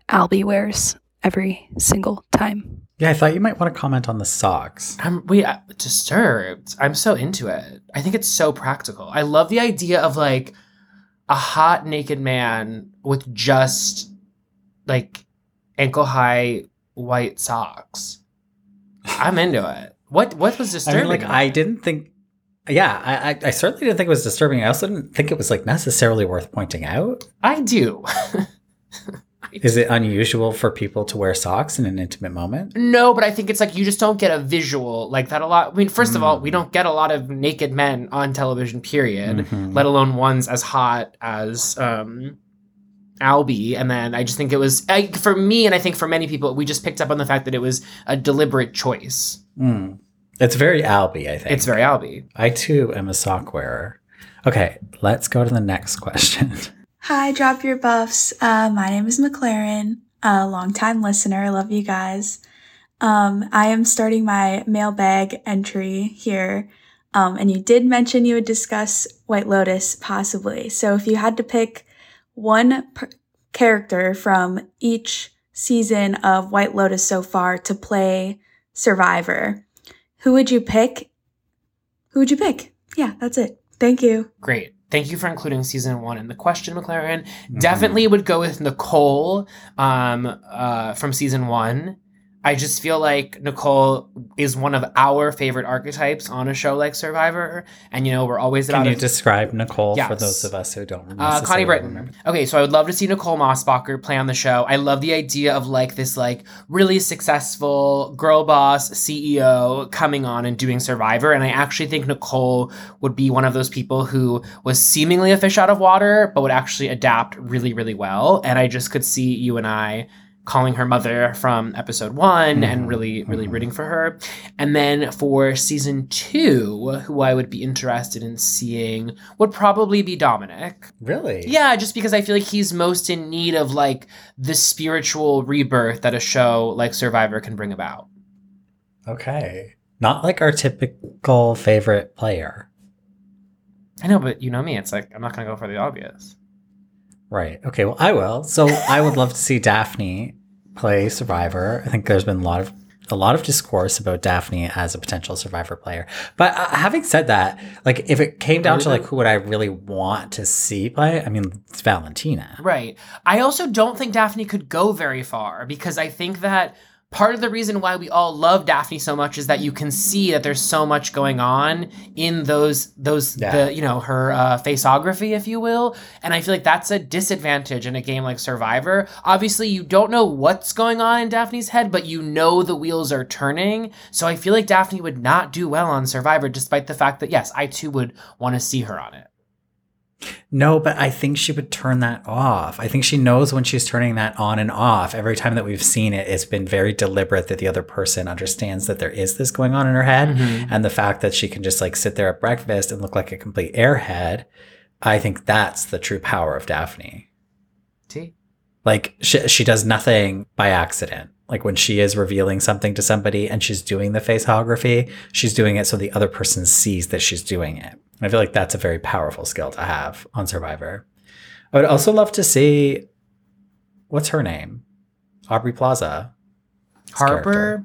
Albie wears every single time. Yeah, I thought you might want to comment on the socks. I'm we uh, disturbed. I'm so into it. I think it's so practical. I love the idea of like a hot naked man with just like ankle high white socks. I'm into it. What what was disturbing? I mean, like I didn't think. Yeah, I, I I certainly didn't think it was disturbing. I also didn't think it was like necessarily worth pointing out. I do. Is it unusual for people to wear socks in an intimate moment? No, but I think it's like you just don't get a visual like that a lot. I mean, first mm. of all, we don't get a lot of naked men on television, period, mm-hmm. let alone ones as hot as um, Albie. And then I just think it was, I, for me, and I think for many people, we just picked up on the fact that it was a deliberate choice. Mm. It's very Albie, I think. It's very Albie. I, too, am a sock wearer. Okay, let's go to the next question. Hi, Drop Your Buffs. Uh, my name is McLaren, a longtime listener. Love you guys. Um, I am starting my mailbag entry here, um, and you did mention you would discuss White Lotus, possibly. So if you had to pick one per- character from each season of White Lotus so far to play Survivor, who would you pick? Who would you pick? Yeah, that's it. Thank you. Great. Thank you for including season one in the question, McLaren. Mm-hmm. Definitely would go with Nicole um, uh, from season one. I just feel like Nicole is one of our favorite archetypes on a show like Survivor. And, you know, we're always about... Can you a... describe Nicole yes. for those of us who don't remember? Uh, Connie Britton. Remember. Okay, so I would love to see Nicole Mossbacher play on the show. I love the idea of, like, this, like, really successful girl boss C E O coming on and doing Survivor. And I actually think Nicole would be one of those people who was seemingly a fish out of water, but would actually adapt really, really well. And I just could see you and I... calling her mother from episode one mm-hmm. and really, really mm-hmm. rooting for her. And then for season two, who I would be interested in seeing would probably be Dominic. Really? Yeah, just because I feel like he's most in need of like the spiritual rebirth that a show like Survivor can bring about. Okay. Not like our typical favorite player. I know, but you know me. It's like, I'm not going to go for the obvious. Right. Okay. Well, I will. So I would love to see Daphne play Survivor. I think there's been a lot of a lot of discourse about Daphne as a potential Survivor player. But uh, having said that, like if it came down to like who would I really want to see play, I mean, it's Valentina. Right. I also don't think Daphne could go very far because I think that part of the reason why we all love Daphne so much is that you can see that there's so much going on in those, those, yeah. the, you know, her uh, faceography, if you will. And I feel like that's a disadvantage in a game like Survivor. Obviously, you don't know what's going on in Daphne's head, but you know the wheels are turning. So I feel like Daphne would not do well on Survivor, despite the fact that, yes, I too would want to see her on it. No, but I think she would turn that off. I think she knows when she's turning that on and off. Every time that we've seen it, it's been very deliberate that the other person understands that there is this going on in her head. Mm-hmm. And the fact that she can just like sit there at breakfast and look like a complete airhead. I think that's the true power of Daphne. See? Like she, she does nothing by accident. Like when she is revealing something to somebody and she's doing the faceography, she's doing it so the other person sees that she's doing it. I feel like that's a very powerful skill to have on Survivor. I would also love to see, what's her name? Aubrey Plaza. Harper?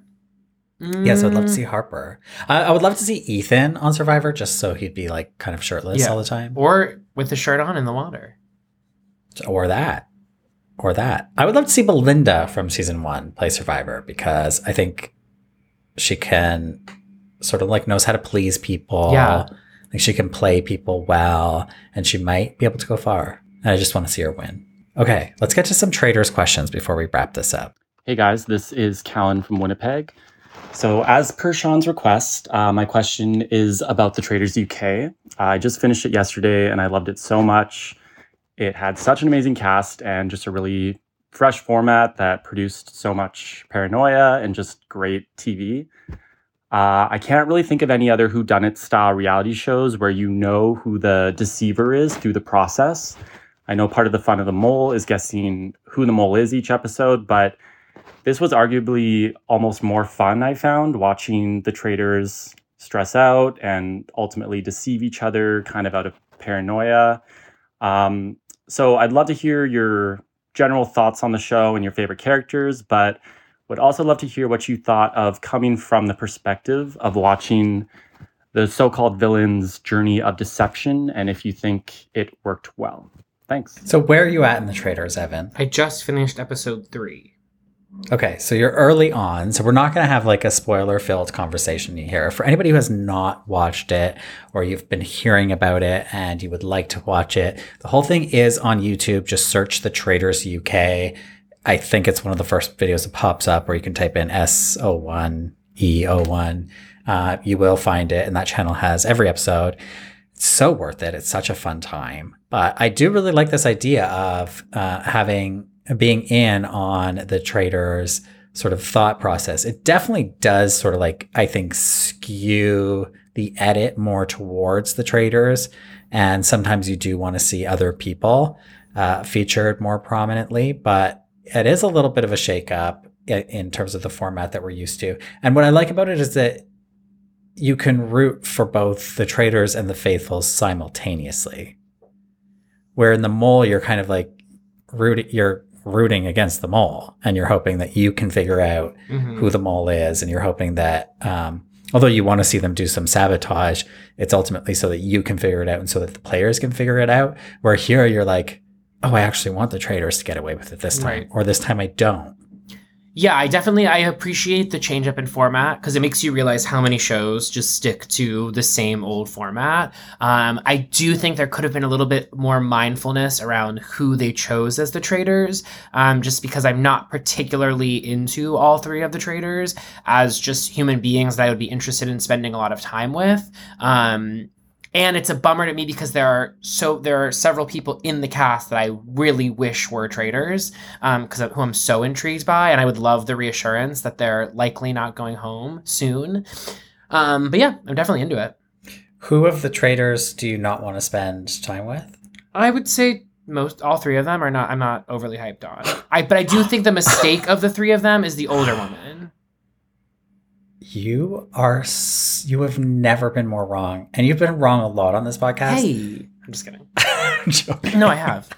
Mm. Yes, I would love to see Harper. I, I would love to see Ethan on Survivor just so he'd be like kind of shirtless yeah. all the time. Or with the shirt on in the water. Or that. Or that. I would love to see Belinda from season one play Survivor because I think she can sort of like knows how to please people. Yeah. Like she can play people well and she might be able to go far. And I just want to see her win. Okay, let's get to some traders questions before we wrap this up. Hey guys, this is Callan from Winnipeg. So as per Sean's request, uh, my question is about the Traders U K. Uh, I just finished it yesterday and I loved it so much. It had such an amazing cast and just a really fresh format that produced so much paranoia and just great T V. Uh, I can't really think of any other whodunit style reality shows where you know who the deceiver is through the process. I know part of the fun of The Mole is guessing who the mole is each episode, but this was arguably almost more fun, I found, watching the traders stress out and ultimately deceive each other kind of out of paranoia. Um, so I'd love to hear your general thoughts on the show and your favorite characters, but would also love to hear what you thought of coming from the perspective of watching the so-called villain's journey of deception and if you think it worked well. Thanks. So where are you at in the Traders, Evan? I just finished episode three. Okay, so you're early on, so we're not going to have like a spoiler-filled conversation here. For anybody who has not watched it or you've been hearing about it and you would like to watch it, the whole thing is on YouTube. Just search the Traders U K. I think it's one of the first videos that pops up where you can type in S O one E O one. Uh, you will find it, and that channel has every episode. It's so worth it. It's such a fun time. But I do really like this idea of uh, having being in on the traders' sort of thought process. It definitely does sort of like, I think, skew the edit more towards the traders. And sometimes you do want to see other people uh, featured more prominently, but it is a little bit of a shakeup in terms of the format that we're used to. And what I like about it is that you can root for both the traders and the faithfuls simultaneously, where in the mole, you're kind of like rooting, you're rooting against the mole, and you're hoping that you can figure out mm-hmm. who the mole is. And you're hoping that, um, although you want to see them do some sabotage, it's ultimately so that you can figure it out and so that the players can figure it out. Where here you're like, oh, I actually want the traders to get away with it this time, right. Or this time I don't. Yeah, I definitely, I appreciate the change up in format because it makes you realize how many shows just stick to the same old format. Um, I do think there could have been a little bit more mindfulness around who they chose as the traders, um, just because I'm not particularly into all three of the traders as just human beings that I would be interested in spending a lot of time with. Um, And it's a bummer to me because there are so there are several people in the cast that I really wish were traders, um, because who I'm so intrigued by, and I would love the reassurance that they're likely not going home soon. Um, but yeah, I'm definitely into it. Who of the traders do you not want to spend time with? I would say most all three of them are not. I'm not overly hyped on. I but I do think the mistake of the three of them is the older woman. You are, you have never been more wrong. And you've been wrong a lot on this podcast. Hey, I'm just kidding. I'm joking. No, I have.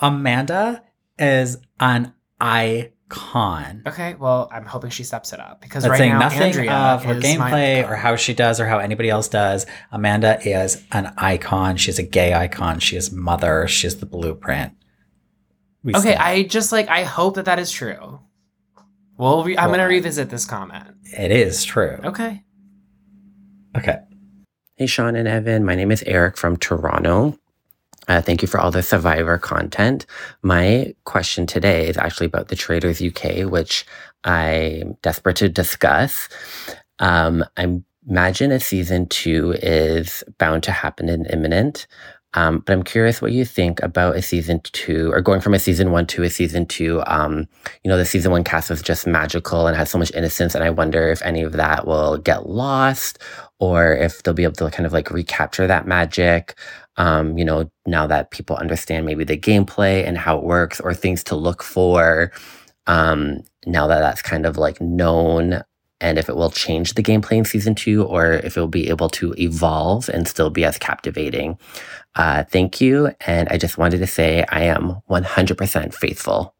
Amanda is an icon. Okay, well, I'm hoping she steps it up. Because That's right saying now, nothing Andrea of her gameplay or how she does or how anybody else does. Amanda is an icon. She's a gay icon. She is mother. She's the blueprint. We okay, stand. I just like, I hope that that is true. Well, re- I'm going to revisit this comment. It is true. Okay. Okay. Hey, Sean and Evan. My name is Eric from Toronto. Uh, thank you for all the Survivor content. My question today is actually about the Traders U K, which I'm desperate to discuss. Um, I imagine a season two is bound to happen and imminent. Um, but I'm curious what you think about a season two, or going from a season one to a season two. Um, you know, the season one cast was just magical and has so much innocence. And I wonder if any of that will get lost or if they'll be able to kind of like recapture that magic, um, you know, now that people understand maybe the gameplay and how it works or things to look for, um, now that that's kind of like known. And if it will change the gameplay in season two, or if it will be able to evolve and still be as captivating. Uh, thank you. And I just wanted to say I am one hundred percent faithful.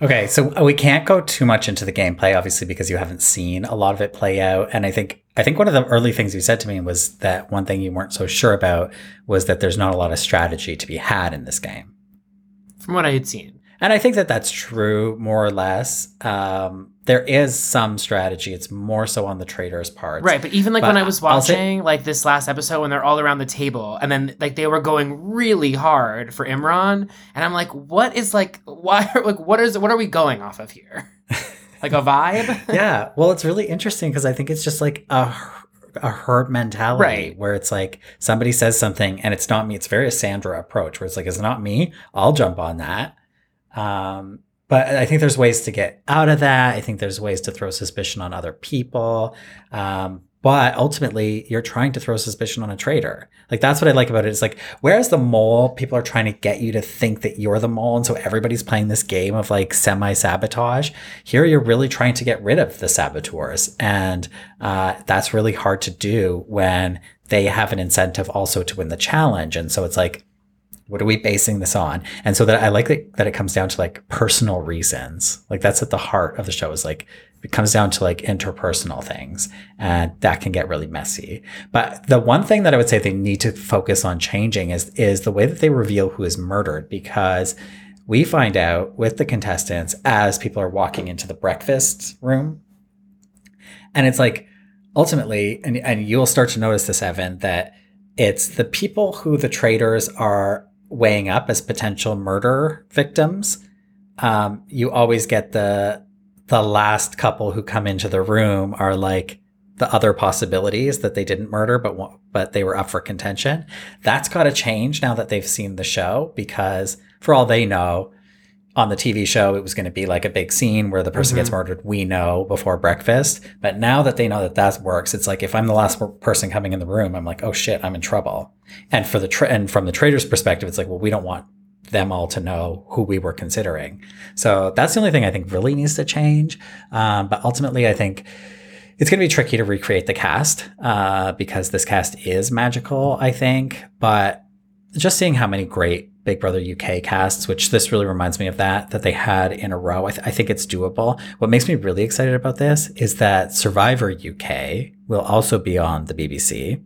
Okay, so we can't go too much into the gameplay, obviously, because you haven't seen a lot of it play out. And I think I think one of the early things you said to me was that one thing you weren't so sure about was that there's not a lot of strategy to be had in this game. From what I had seen. And I think that that's true, more or less. Um, there is some strategy. It's more so on the traders' part. Right, but even like but when I was watching say, like this last episode when they're all around the table and then like they were going really hard for Imran and I'm like, what is like, why like what is what are we going off of here? Like a vibe? Yeah, well, it's really interesting because I think it's just like a a herd mentality, right, where it's like somebody says something and it's not me. It's very a Sandra approach where it's like, it's not me. I'll jump on that. Um, but I think there's ways to get out of that. I think there's ways to throw suspicion on other people. Um, but ultimately you're trying to throw suspicion on a traitor. Like that's what I like about it. It's like, whereas the mole, people are trying to get you to think that you're the mole. And so everybody's playing this game of like semi-sabotage. Here, you're really trying to get rid of the saboteurs. And, uh, that's really hard to do when they have an incentive also to win the challenge. And so it's like, what are we basing this on? And so that I like that, that it comes down to like personal reasons. Like that's at the heart of the show is like, it comes down to like interpersonal things and that can get really messy. But the one thing that I would say they need to focus on changing is, is the way that they reveal who is murdered, because we find out with the contestants as people are walking into the breakfast room. And it's like, ultimately, and, and you'll start to notice this, Evan, that it's the people who the traders are weighing up as potential murder victims um, you always get the the last couple who come into the room are like the other possibilities that they didn't murder, but but they were up for contention. That's got to change now that they've seen the show, because for all they know, on the T V show, it was going to be like a big scene where the person mm-hmm. gets murdered, we know, before breakfast. But now that they know that that works, it's like, if I'm the last person coming in the room, I'm like, oh shit, I'm in trouble. And for the tra- and from the trader's perspective, it's like, well, we don't want them all to know who we were considering. So that's the only thing I think really needs to change. Um, but ultimately, I think it's going to be tricky to recreate the cast uh, because this cast is magical, I think. But just seeing how many great Big Brother U K casts, which this really reminds me of that, that they had in a row. I, th- I think it's doable. What makes me really excited about this is that Survivor U K will also be on the B B C.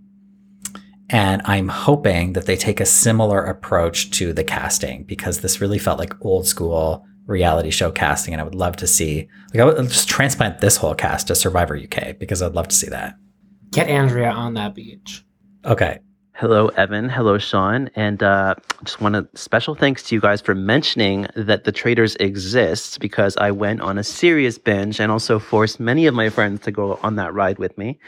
And I'm hoping that they take a similar approach to the casting, because this really felt like old school reality show casting. And I would love to see, like, I would I'll just transplant this whole cast to Survivor U K, because I'd love to see that. Get Andrea on that beach. Okay. Hello, Evan. Hello, Sean. And uh, just want a special thanks to you guys for mentioning that the Traders exists, because I went on a serious binge and also forced many of my friends to go on that ride with me.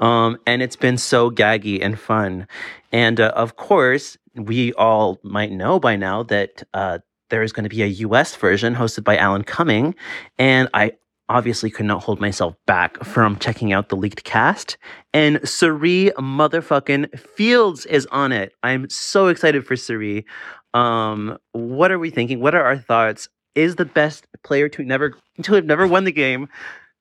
Um, and it's been so gaggy and fun. And uh, of course, we all might know by now that uh, there is going to be a U S version hosted by Alan Cumming. And I obviously could not hold myself back from checking out the leaked cast. And Suri motherfucking Fields is on it. I'm so excited for Suri. Um, what are we thinking? What are our thoughts? Is the best player to never to have never won the game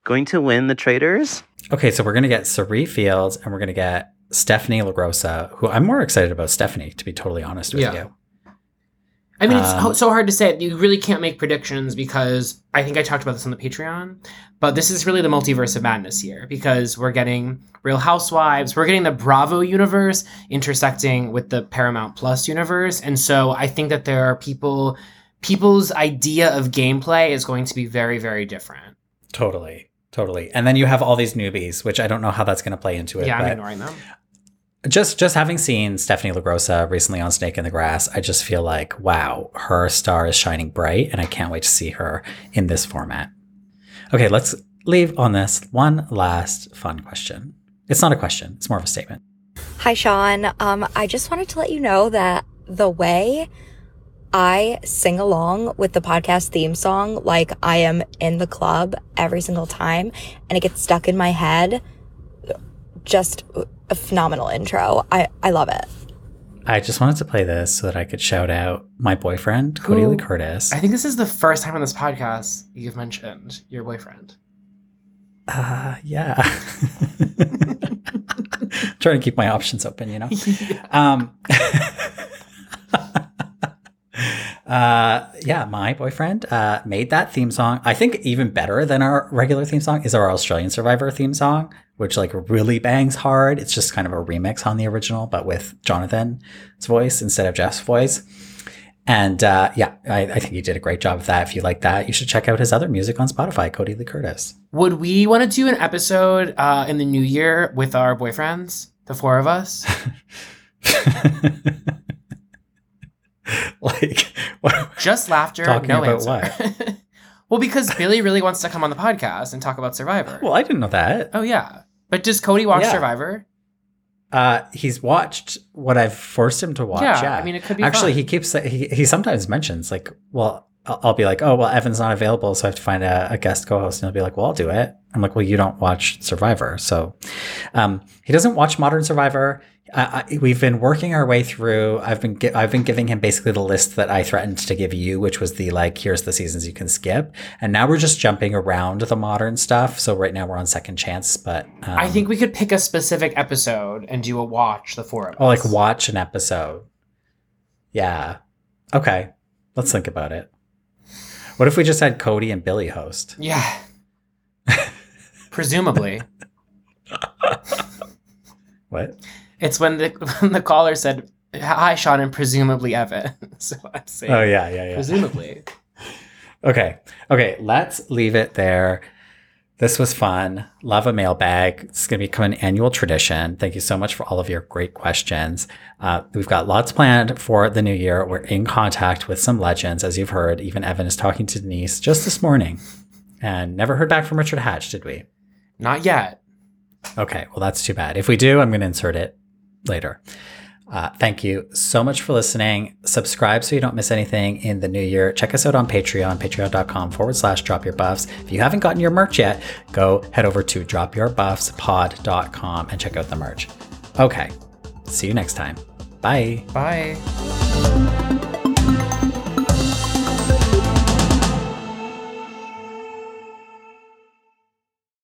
going to win the Traders? Okay, so we're going to get Suri Fields, and we're going to get Stephanie LaRosa, who I'm more excited about Stephanie, to be totally honest with yeah. you. I mean, it's um, so hard to say. You really can't make predictions, because I think I talked about this on the Patreon, but this is really the multiverse of madness here, because we're getting Real Housewives. We're getting the Bravo universe intersecting with the Paramount Plus universe. And so I think that there are people, people's idea of gameplay is going to be very, very different. Totally. Totally. And then you have all these newbies, which I don't know how that's going to play into it. Yeah, I'm but... ignoring them. Just just having seen Stephanie LaRosa recently on Snake in the Grass, I just feel like, wow, her star is shining bright, and I can't wait to see her in this format. Okay, let's leave on this one last fun question. It's not a question. It's more of a statement. Hi, Sean. Um, I just wanted to let you know that the way I sing along with the podcast theme song, like I am in the club every single time, and it gets stuck in my head, just... a phenomenal intro. I, I love it. I just wanted to play this so that I could shout out my boyfriend, Cody Lee Curtis. I think this is the first time on this podcast you've mentioned your boyfriend. Uh, yeah. Trying to keep my options open, you know? Yeah. Um, uh, yeah, my boyfriend uh, made that theme song. I think even better than our regular theme song is our Australian Survivor theme song, which like really bangs hard. It's just kind of a remix on the original, but with Jonathan's voice instead of Jeff's voice. And uh, yeah, I, I think he did a great job of that. If you like that, you should check out his other music on Spotify, Cody Lee Curtis. Would we want to do an episode uh, in the new year with our boyfriends, the four of us? Like, what? Just laughter, talking no about answer. What? Well, because Billy really wants to come on the podcast and talk about Survivor. Well, I didn't know that. Oh, yeah. But does Cody watch yeah. Survivor? Uh, he's watched what I've forced him to watch. Yeah, yeah. I mean, it could be Actually, fun. he keeps he, – he sometimes mentions, like, well, I'll be like, oh, well, Evan's not available, so I have to find a, a guest co-host. And he'll be like, well, I'll do it. I'm like, well, you don't watch Survivor. So um, he doesn't watch Modern Survivor. Uh, I, we've been working our way through. I've been gi- I've been giving him basically the list that I threatened to give you, which was the like, here's the seasons you can skip. And now we're just jumping around the modern stuff. So right now we're on Second Chance. But um, I think we could pick a specific episode and do a watch, the four of us. Oh, like watch an episode. Yeah. Okay. Let's think about it. What if we just had Cody and Billy host? Yeah. Presumably. What? It's when the when the caller said, hi, Sean, and presumably Evan. So I'm saying. Oh, yeah, yeah, yeah. Presumably. Okay. Okay. Let's leave it there. This was fun. Love a mailbag. It's going to become an annual tradition. Thank you so much for all of your great questions. Uh, we've got lots planned for the new year. We're in contact with some legends, as you've heard. Even Evan is talking to Denise just this morning. And never heard back from Richard Hatch, did we? Not yet. Okay, well, that's too bad. If we do, I'm going to insert it later. Uh, thank you so much for listening. Subscribe so you don't miss anything in the new year. Check us out on Patreon, patreon.com forward slash drop your buffs. If you haven't gotten your merch yet, go head over to drop your buffs pod dot com and check out the merch. Okay, see you next time. Bye. Bye.